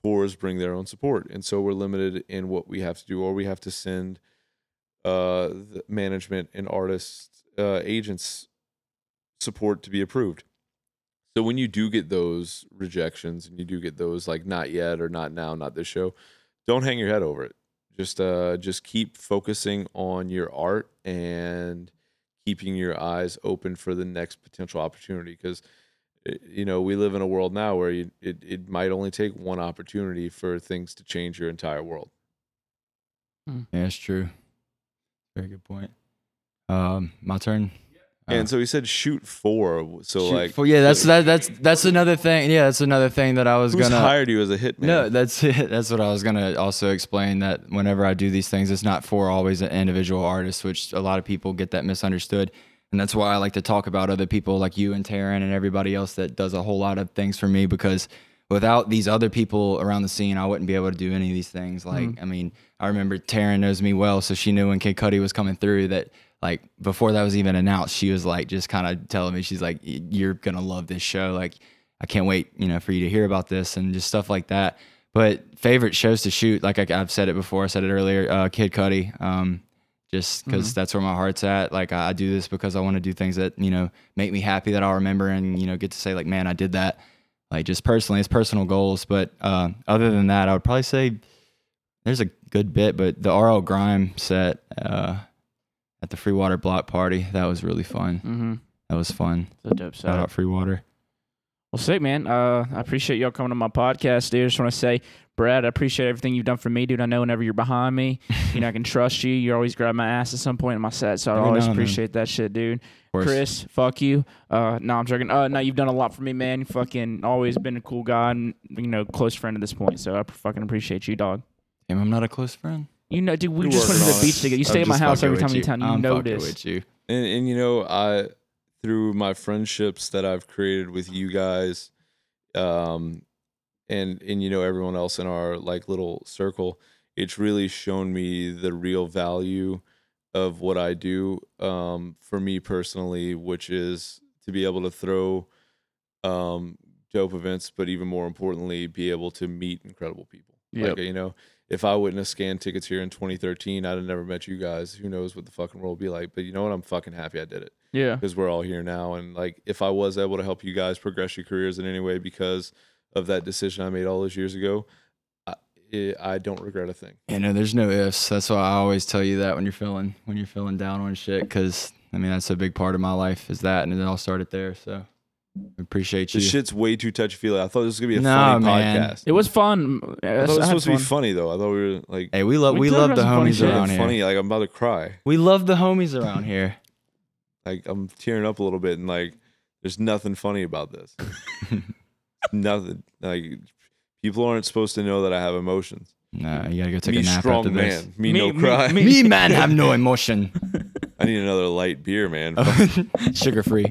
tours bring their own support, and so we're limited in what we have to do, or we have to send uh, the management and artists, uh, agents, support to be approved. So when you do get those rejections and you do get those like not yet or not now, not this show, don't hang your head over it. Just uh just keep focusing on your art and keeping your eyes open for the next potential opportunity, because you know we live in a world now where you, it, it might only take one opportunity for things to change your entire world. Yeah, that's true. Very good point. Um my turn. And so he said, "Shoot for." So shoot like, for, yeah, that's that, that's that's another thing. Yeah, that's another thing that I was who's gonna hired you as a hitman. No, that's it. That's what I was gonna also explain. That whenever I do these things, it's not for always an individual artist, which a lot of people get that misunderstood, and that's why I like to talk about other people like you and Taryn and everybody else that does a whole lot of things for me, because without these other people around the scene, I wouldn't be able to do any of these things. Like, mm-hmm. I mean, I remember Taryn knows me well, so she knew when Kid Cudi was coming through that. Like before that was even announced, she was like just kind of telling me, she's like, you're gonna love this show, like I can't wait, you know, for you to hear about this and just stuff like that. But favorite shows to shoot, like I, I've said it before, I said it earlier, uh, Kid Cudi, um, just because mm-hmm. that's where my heart's at. Like I, I do this because I want to do things that, you know, make me happy, that I'll remember and, you know, get to say like, man, I did that. Like just personally, it's personal goals. But uh, other than that, I would probably say there's a good bit, but the R L Grime set, uh, at the Free Water block party, that was really fun. Mm-hmm. That was fun. It's a dope set. Shout out Free Water. Well, sick, man. Uh, I appreciate y'all coming to my podcast, dude. I just want to say, Brad, I appreciate everything you've done for me, dude. I know whenever you're behind me, you know, I can trust you. You always grab my ass at some point in my set, so I always appreciate that shit, dude. Chris, fuck you. Uh, no, I'm joking. Uh, no, you've done a lot for me, man. You fucking always been a cool guy and, you know, close friend at this point, so I fucking appreciate you, dog. Damn, I'm not a close friend. You know, dude, we you just went to the beach together. You stay I'm at my house every time you town. You know this. And, and, you know, I through my friendships that I've created with you guys um, and, and, you know, everyone else in our, like, little circle, it's really shown me the real value of what I do um, for me personally, which is to be able to throw um, dope events, but even more importantly, be able to meet incredible people. Yep. Like, you know, if I wouldn't have scanned tickets here in twenty thirteen, I'd have never met you guys. Who knows what the fucking world would be like. But you know what? I'm fucking happy I did it. Yeah. Because we're all here now. And, like, if I was able to help you guys progress your careers in any way because of that decision I made all those years ago, I, it, I don't regret a thing. You know, there's no ifs. That's why I always tell you that when you're feeling when you're feeling down on shit. Because, I mean, that's a big part of my life is that. And it all started there, so. Appreciate you. This shit's way too touchy-feely. I thought this was gonna be a no, funny man. podcast. It was fun. I thought it was supposed fun. to be funny though. I thought we were like, hey, we love we, we love the homies around here. Funny, like I'm about to cry. We love the homies around here. Like I'm tearing up a little bit, and like there's nothing funny about this. Nothing. Like people aren't supposed to know that I have emotions. No, you gotta go take me a nap after this. Man. Me, me no me, cry. Me, me man have no emotion. I need another light beer, man. Sugar free.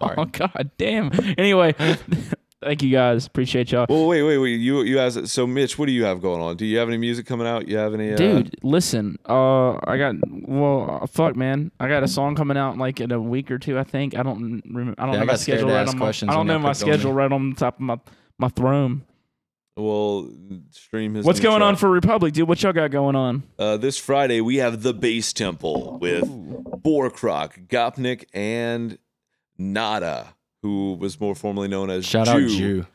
Sorry. Oh god damn. Anyway, thank you guys. Appreciate y'all. Well, wait, wait, wait. You you asked so Mitch, what do you have going on? Do you have any music coming out? You have any uh... Dude, listen. Uh I got well, fuck man. I got a song coming out like in a week or two, I think. I don't remember I don't yeah, know I my schedule right on my, I don't know my schedule right on the top of my my throne. Well, stream his What's going track. on for Republic, dude? What y'all got going on? Uh, this Friday we have The Bass Temple with Borkrock, Gopnik, and Nada, who was more formerly known as Shout Jew. out Jew.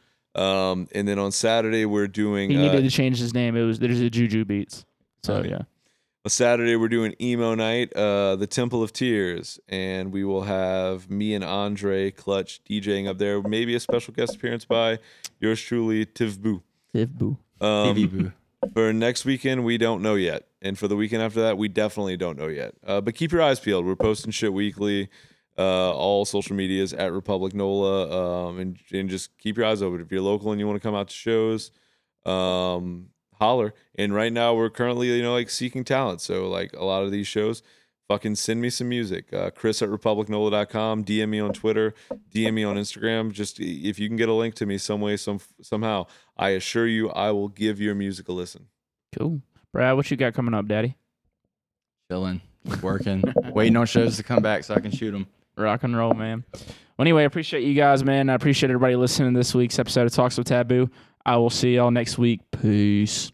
Um, and then on Saturday we're doing He needed uh, to change his name. It was there's a Juju Beats. So right. yeah. On Saturday we're doing Emo Night, uh, the Temple of Tears, and we will have me and Andre Clutch DJing up there. Maybe a special guest appearance by yours truly, Tivboo. Tivboo. Um, Tivboo. For next weekend, we don't know yet. And for the weekend after that, we definitely don't know yet. Uh, but keep your eyes peeled. We're posting shit weekly. Uh, all social medias at Republic N O L A, um, and, and just keep your eyes open. If you're local and you want to come out to shows, um, holler. And right now we're currently, you know, like seeking talent. So like a lot of these shows, fucking send me some music. Uh, Chris at republic nola dot com, D M me on Twitter, D M me on Instagram. Just if you can get a link to me some way, some somehow, I assure you, I will give your music a listen. Cool. Brad, what you got coming up, daddy? Chilling, working, waiting on shows to come back so I can shoot them. Rock and roll, man. Well, anyway, I appreciate you guys, man. I appreciate everybody listening to this week's episode of Talks with Taboo. I will see y'all next week. Peace.